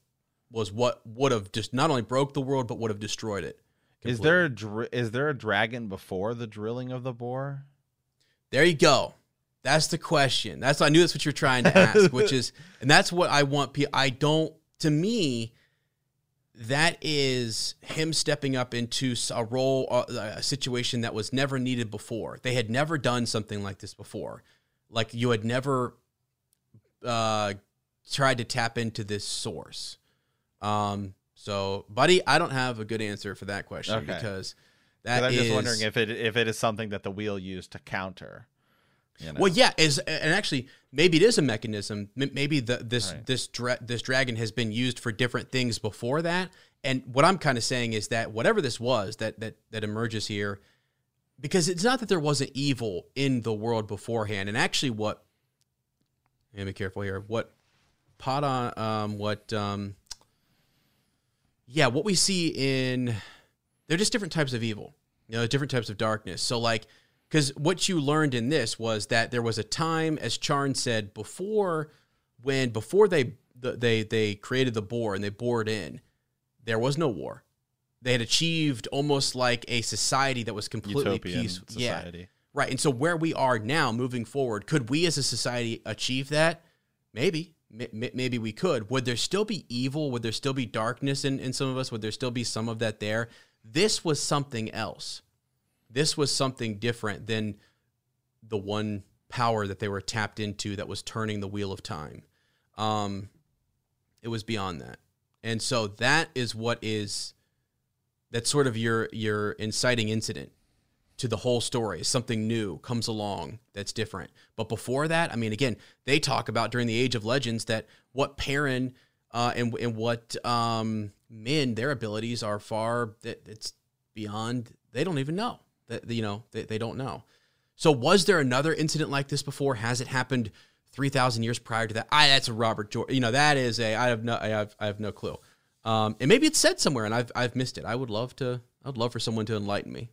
was what would have just not only broke the world but would have destroyed it completely. Is there a dr- is there a dragon before the drilling of the bore? There you go. That's the question. That's I knew that's what you're trying to ask, which is, and that's what I want. P- I don't. To me. That is him stepping up into a role, a situation that was never needed before. They had never done something like this before. Like you had never uh, tried to tap into this source. Um, so, buddy, I don't have a good answer for that question okay. because that I'm is. I'm just wondering if it if it is something that the wheel used to counter. You know? Well, yeah, is and actually maybe it is a mechanism. Maybe the, this right. this dra- this dragon has been used for different things before that. And what I'm kind of saying is that whatever this was that that that emerges here, because it's not that there wasn't evil in the world beforehand. And actually, what and be careful here. What Pada, um, what um, yeah, what we see in they're just different types of evil. You know, different types of darkness. So like. Because what you learned in this was that there was a time, as Charn said, before when before they they they created the bore and they bored in, there was no war. They had achieved almost like a society that was completely Utopian peaceful. Society. Yeah, right. And so where we are now, moving forward, could we as a society achieve that? Maybe. M- maybe we could. Would there still be evil? Would there still be darkness in, in some of us? Would there still be some of that there? This was something else. This was something different than the one power that they were tapped into that was turning the wheel of time. Um, it was beyond that. And so that is what is, that's sort of your your inciting incident to the whole story. Something new comes along that's different. But before that, I mean, again, they talk about during the Age of Legends that what Perrin uh, and, and what um, Min, their abilities are far, it's beyond, they don't even know. That, you know, they, they don't know. So was there another incident like this before? Has it happened three thousand years prior to that? I, that's a Robert Jordan. You know, that is a, I have no, I have, I have no clue. Um, and maybe it's said somewhere and I've, I've missed it. I would love to, I would love for someone to enlighten me,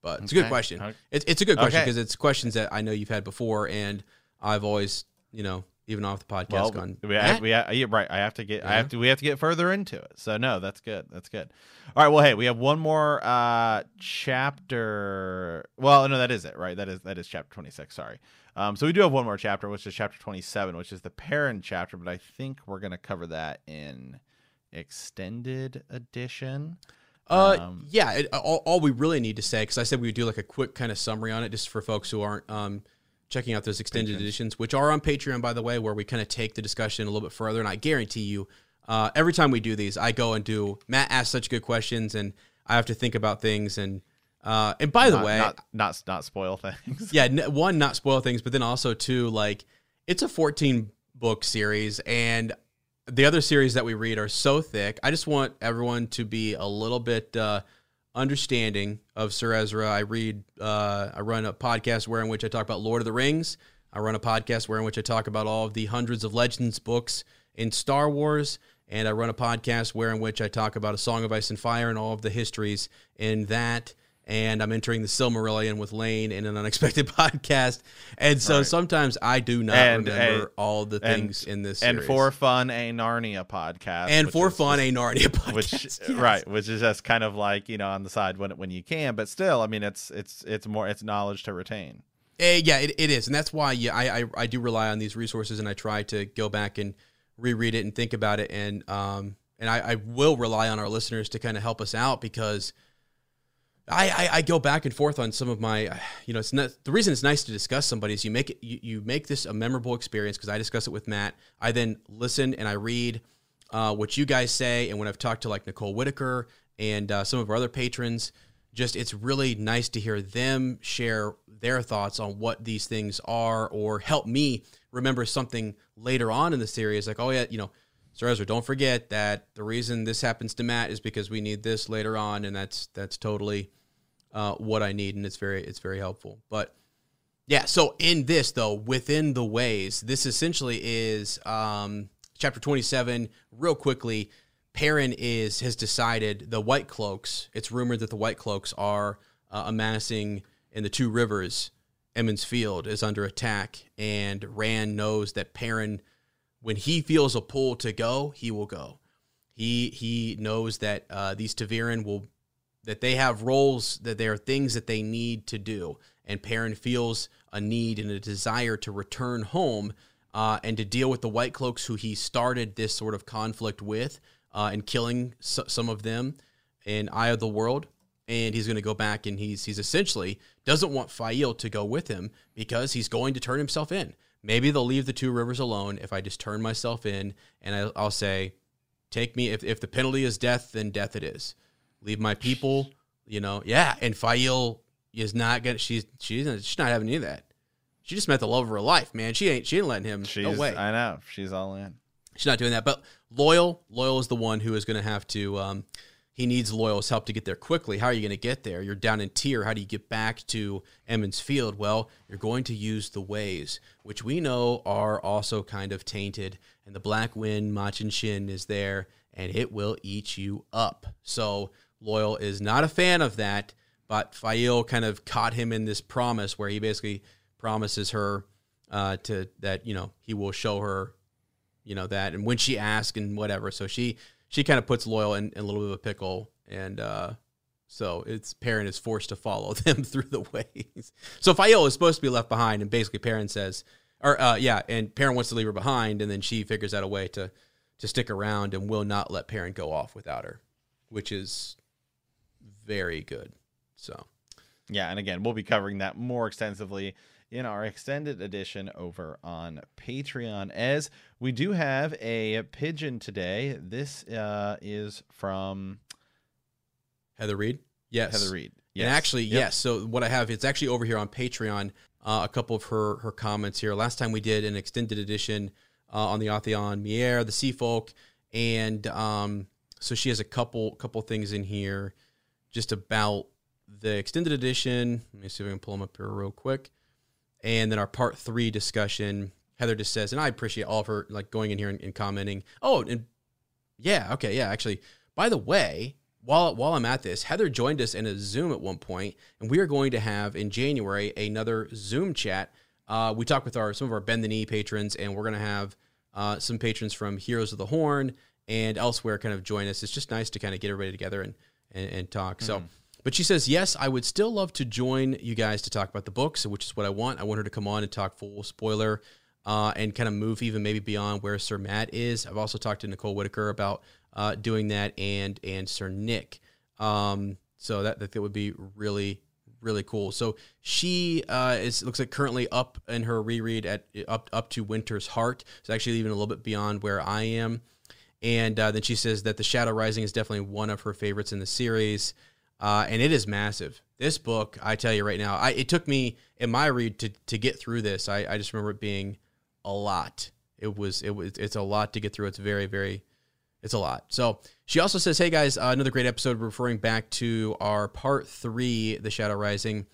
but it's okay. a good question. It's, it's a good question because okay. it's questions that I know you've had before and I've always, you know, even off the podcast. Well, going, we, I, we, I, yeah, right. I have to get. Yeah. I have to. We have to get further into it. So no, that's good. That's good. All right. Well, hey, we have one more uh, chapter. Well, no, that is it, right? That is that is chapter twenty-six. Sorry. Um, so we do have one more chapter, which is chapter twenty-seven, which is the Perrin chapter. But I think we're gonna cover that in extended edition. Uh, um, yeah. It, all, all we really need to say, because I said we would do like a quick kind of summary on it, just for folks who aren't. Um, checking out those extended Patreon. editions, which are on Patreon, by the way, where we kind of take the discussion a little bit further. And I guarantee you, uh, every time we do these, I go and do, Matt asks such good questions and I have to think about things. And, uh, and by not, the way, not, not, not spoil things. Yeah. N- one, not spoil things, but then also two, like it's a fourteen book series and the other series that we read are so thick. I just want everyone to be a little bit, uh, understanding of Sir Ezra. I read, uh, I run a podcast where in which I talk about Lord of the Rings. I run a podcast where in which I talk about all of the hundreds of Legends books in Star Wars. And I run a podcast where in which I talk about A Song of Ice and Fire and all of the histories in that. And I'm entering the Silmarillion with Lane in an unexpected podcast. And so right. sometimes I do not and, remember and, all the things and, in this series. And For Fun, A Narnia Podcast. And For Fun, just, A Narnia Podcast. Which, yes. Right, which is just kind of like, you know, on the side when when you can. But still, I mean, it's it's it's more it's knowledge to retain. Uh, yeah, it, it is. And that's why yeah, I, I, I do rely on these resources and I try to go back and reread it and think about it. And, um, and I, I will rely on our listeners to kind of help us out because – I, I go back and forth on some of my, you know, it's not, the reason it's nice to discuss somebody is you make it, you, you make this a memorable experience because I discuss it with Matt. I then listen and I read uh, what you guys say. And when I've talked to like Nicole Whitaker and uh, some of our other patrons, just it's really nice to hear them share their thoughts on what these things are or help me remember something later on in the series. Like, oh yeah, you know, Sir Ezra, don't forget that the reason this happens to Matt is because we need this later on. And that's, that's totally uh, what I need. And it's very, it's very helpful, but yeah. So in this though, within the ways, this essentially is, um, chapter twenty-seven real quickly. Perrin is, has decided the White Cloaks. It's rumored that the White Cloaks are uh, amassing in the Two Rivers. Emmons Field is under attack and Rand knows that Perrin, when he feels a pull to go, he will go. He he knows that uh, these Taviran will, that they have roles, that there are things that they need to do. And Perrin feels a need and a desire to return home uh, and to deal with the White Cloaks who he started this sort of conflict with uh, and killing so, some of them in Eye of the World. And he's going to go back and he's he's essentially doesn't want Faile to go with him because he's going to turn himself in. Maybe they'll leave the Two Rivers alone if I just turn myself in and I, I'll say, take me. If, if the penalty is death, then death it is. Leave my people, you know. Yeah, and Faile is not gonna. She's she's she's not having any of that. She just met the love of her life, man. She ain't she ain't letting him. She's, no way. I know. She's all in. She's not doing that. But loyal, loyal is the one who is going to have to. Um, he needs Loyal's help to get there quickly. How are you going to get there? You're down in Tear. How do you get back to Emmons Field? Well, you're going to use the ways, which we know are also kind of tainted. And the Black Wind, Machin Shin, is there, and it will eat you up. So Loyal is not a fan of that, but Faile kind of caught him in this promise where he basically promises her uh, to that, you know, he will show her, you know, that. And when she asks and whatever, so she... She kind of puts Loyal in, in a little bit of a pickle, and uh, so it's Perrin is forced to follow them through the ways. So Faile is supposed to be left behind, and basically Perrin says, or uh, yeah, and Perrin wants to leave her behind, and then she figures out a way to, to stick around and will not let Perrin go off without her, which is very good. So, yeah, and again, we'll be covering that more extensively in our extended edition over on Patreon, as we do have a pigeon today. This uh, is from Heather Reed. Yes. Heather Reed. Yes. And actually, yep. yes. So what I have, it's actually over here on Patreon, uh, a couple of her, her comments here. Last time we did an extended edition uh, on the Atheon Mier, the Sea Folk. And um, so she has a couple, couple things in here just about the extended edition. Let me see if I can pull them up here real quick. And then our part three discussion, Heather just says, and I appreciate all of her like going in here and, and commenting. Oh, and yeah, okay, yeah, actually. By the way, while while I'm at this, Heather joined us in a Zoom at one point, and we are going to have in January another Zoom chat Uh, we talked with our some of our Bend the Knee patrons, and we're going to have uh, some patrons from Heroes of the Horn and elsewhere kind of join us. It's just nice to kind of get everybody together and and, and talk. Mm-hmm. So, but she says, yes, I would still love to join you guys to talk about the books, which is what I want. I want her to come on and talk full spoiler uh, and kind of move even maybe beyond where Sir Matt is. I've also talked to Nicole Whitaker about uh, doing that and and Sir Nick. Um, so that, that would be really, really cool. So she uh, is looks like currently up in her reread at up up to Winter's Heart. It's actually even a little bit beyond where I am. And uh, then she says that The Shadow Rising is definitely one of her favorites in the series. Uh, and it is massive. This book, I tell you right now, I, it took me in my read to, to get through this. I, I just remember it being a lot. It was, it was, it's a lot to get through. It's very, very, it's a lot. So she also says, hey guys, uh, another great episode, referring back to our part three, The Shadow Rising.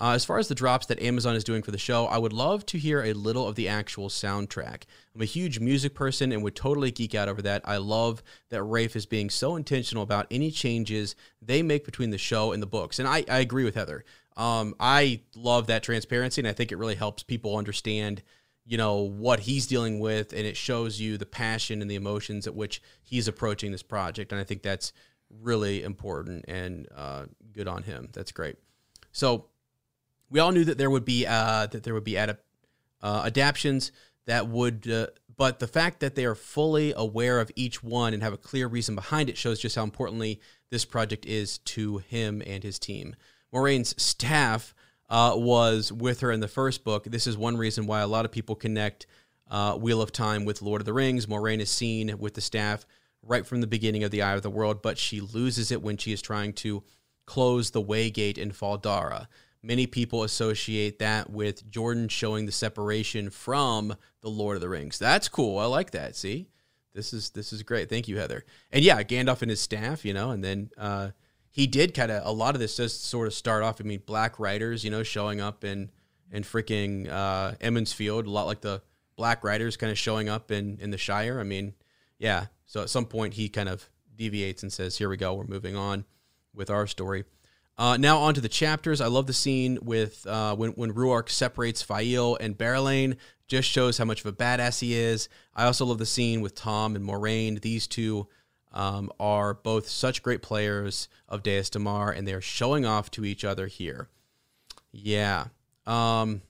Uh, as far as the drops that Amazon is doing for the show, I would love to hear a little of the actual soundtrack. I'm a huge music person and would totally geek out over that. I love that Rafe is being so intentional about any changes they make between the show and the books. And I, I agree with Heather. Um, I love that transparency, and I think it really helps people understand, you know, what he's dealing with, and it shows you the passion and the emotions at which he's approaching this project. And I think that's really important and uh, good on him. That's great. So we all knew that there would be uh, that there would be adap- uh, adaptions that would, uh, but the fact that they are fully aware of each one and have a clear reason behind it shows just how importantly this project is to him and his team. Moraine's staff uh, was with her in the first book. This is one reason why a lot of people connect uh, Wheel of Time with Lord of the Rings. Moiraine is seen with the staff right from the beginning of The Eye of the World, but she loses it when she is trying to close the Waygate in Faldara. Many people associate that with Jordan showing the separation from the Lord of the Rings. That's cool. I like that. See, this is this is great. Thank you, Heather. And yeah, Gandalf and his staff, you know, and then uh, he did kind of, a lot of this does sort of start off, I mean, black riders, you know, showing up in, in freaking uh, Emmons Field, a lot like the black riders kind of showing up in, in the Shire. I mean, yeah. So at some point he kind of deviates and says, here we go, we're moving on with our story. Uh, now on to the chapters. I love the scene with uh, when when Ruark separates Faile and Berylane. Just shows how much of a badass he is. I also love the scene with Thom and Moiraine. These two um, are both such great players of Deus Damar, and they are showing off to each other here. Yeah. Um,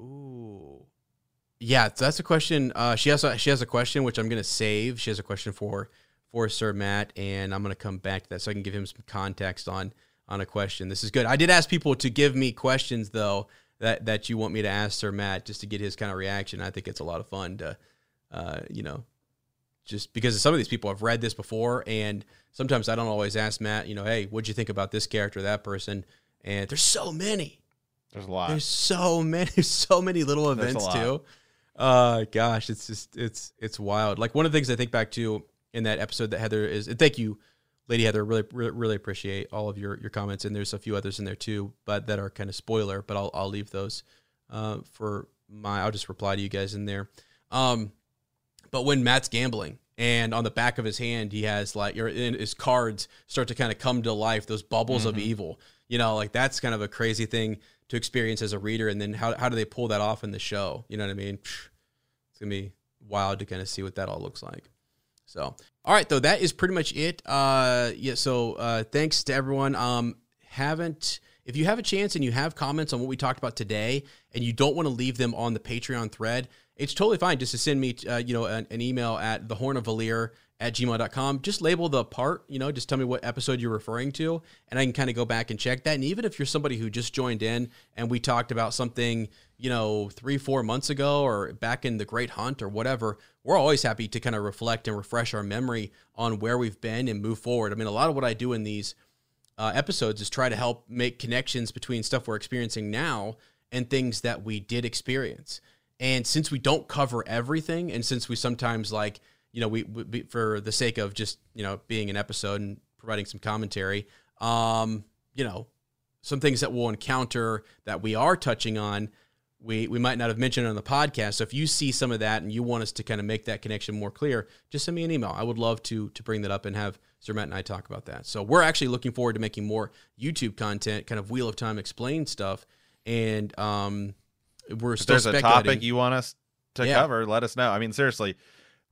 ooh. Yeah. So that's a question. Uh, she has a, she has a question which I'm gonna save. She has a question for. for Sir Matt, and I'm going to come back to that so I can give him some context on on a question. This is good. I did ask people to give me questions, though, that, that you want me to ask Sir Matt just to get his kind of reaction. I think it's a lot of fun to, uh, you know, just because some of these people have read this before, and sometimes I don't always ask Matt, you know, hey, what'd you think about this character, that person? And there's so many. There's a lot. There's so many, there's so many little events, too. Uh, gosh, it's just, it's, it's wild. Like, one of the things I think back to in that episode that Heather is, and thank you, Lady Heather, really, really, really appreciate all of your, your comments. And there's a few others in there too, but that are kind of spoiler, but I'll, I'll leave those uh, for my, I'll just reply to you guys in there. Um, but when Matt's gambling and on the back of his hand, he has like, or his cards start to kind of come to life, those bubbles mm-hmm. of evil, you know, like that's kind of a crazy thing to experience as a reader. And then how, how do they pull that off in the show? You know what I mean? It's gonna be wild to kind of see what that all looks like. So, all right, though, that is pretty much it. Uh, yeah. So, uh, thanks to everyone. Um, haven't, if you have a chance and you have comments on what we talked about today, and you don't want to leave them on the Patreon thread, it's totally fine just to send me, uh, you know, an, an email at the horn of valir at gmail dot com. Just label the part, you know, just tell me what episode you're referring to, and I can kind of go back and check that. And even if you're somebody who just joined in and we talked about something, you know, three, four months ago or back in the Great Hunt or whatever, we're always happy to kind of reflect and refresh our memory on where we've been and move forward. I mean, a lot of what I do in these uh, episodes is try to help make connections between stuff we're experiencing now and things that we did experience. And since we don't cover everything, and since we sometimes like, you know, we, we for the sake of just, you know, being an episode and providing some commentary, um, you know, some things that we'll encounter that we are touching on, we we might not have mentioned on the podcast. So if you see some of that and you want us to kind of make that connection more clear, just send me an email. I would love to to bring that up and have Sir Matt and I talk about that. So we're actually looking forward to making more YouTube content, kind of Wheel of Time explained stuff. And um, we're if still there's a topic you want us to yeah. cover, let us know. I mean, seriously,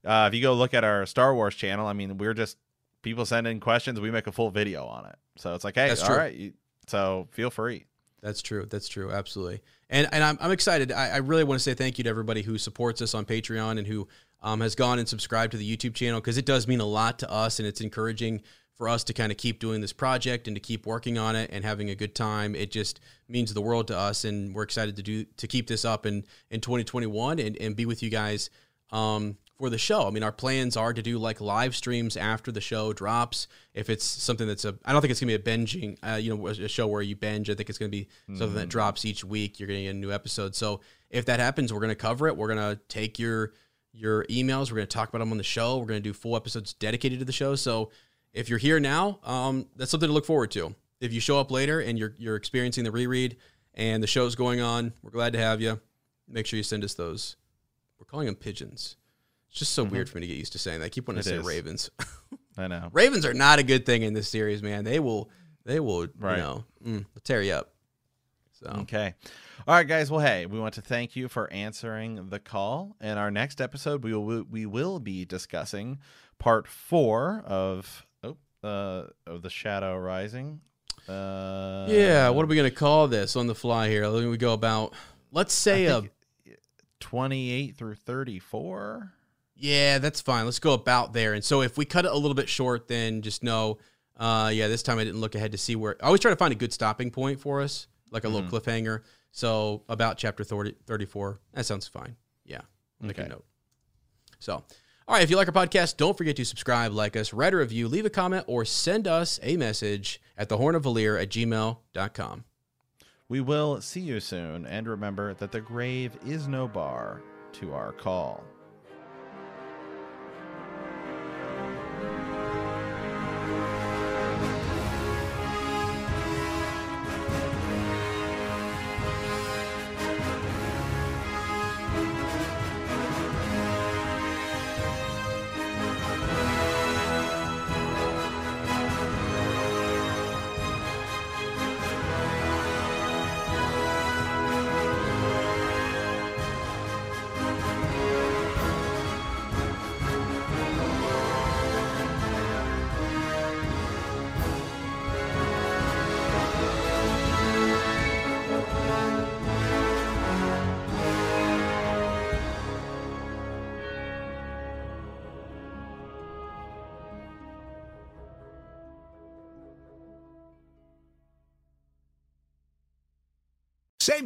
uh, if you go look at our Star Wars channel, I mean, we're just people send in questions. We make a full video on it. So it's like, hey, that's all true. right. You, so feel free. That's true. That's true. Absolutely. And and I'm, I'm excited. I, I really want to say thank you to everybody who supports us on Patreon and who um, has gone and subscribed to the YouTube channel, because it does mean a lot to us, and it's encouraging for us to kind of keep doing this project and to keep working on it and having a good time. It just means the world to us, and we're excited to do to keep this up in, in twenty twenty-one and, and be with you guys um, for the show. I mean, our plans are to do like live streams after the show drops. If it's something that's a, I don't think it's gonna be a binging, uh, you know, a show where you binge. I think it's gonna be mm. something that drops each week. You're gonna get a new episode. So if that happens, we're gonna cover it. We're gonna take your your emails. We're gonna talk about them on the show. We're gonna do full episodes dedicated to the show. So if you're here now, um, that's something to look forward to. If you show up later and you're you're experiencing the reread and the show's going on, we're glad to have you. Make sure you send us those. We're calling them pigeons. It's just so mm-hmm. weird for me to get used to saying that. I keep wanting it to say is. Ravens. I know. Ravens are not a good thing in this series, man. They will, they will, right. you know, mm, tear you up. So okay. All right, guys. Well, hey, we want to thank you for answering the call. In our next episode, we will we will be discussing part four of oh uh, of the Shadow Rising. Uh, yeah. What are we gonna call this on the fly here? We go about let's say a twenty-eight through thirty-four. Yeah, that's fine. Let's go about there. And so if we cut it a little bit short, then just know, uh, yeah, this time I didn't look ahead to see where... I always try to find a good stopping point for us, like a mm-hmm. little cliffhanger. So about chapter thirty, thirty-four. That sounds fine. Yeah, make okay. a note. So, all right, if you like our podcast, don't forget to subscribe, like us, write a review, leave a comment, or send us a message at the horn of valir at gmail dot com. We will see you soon, and remember that the grave is no bar to our call. Save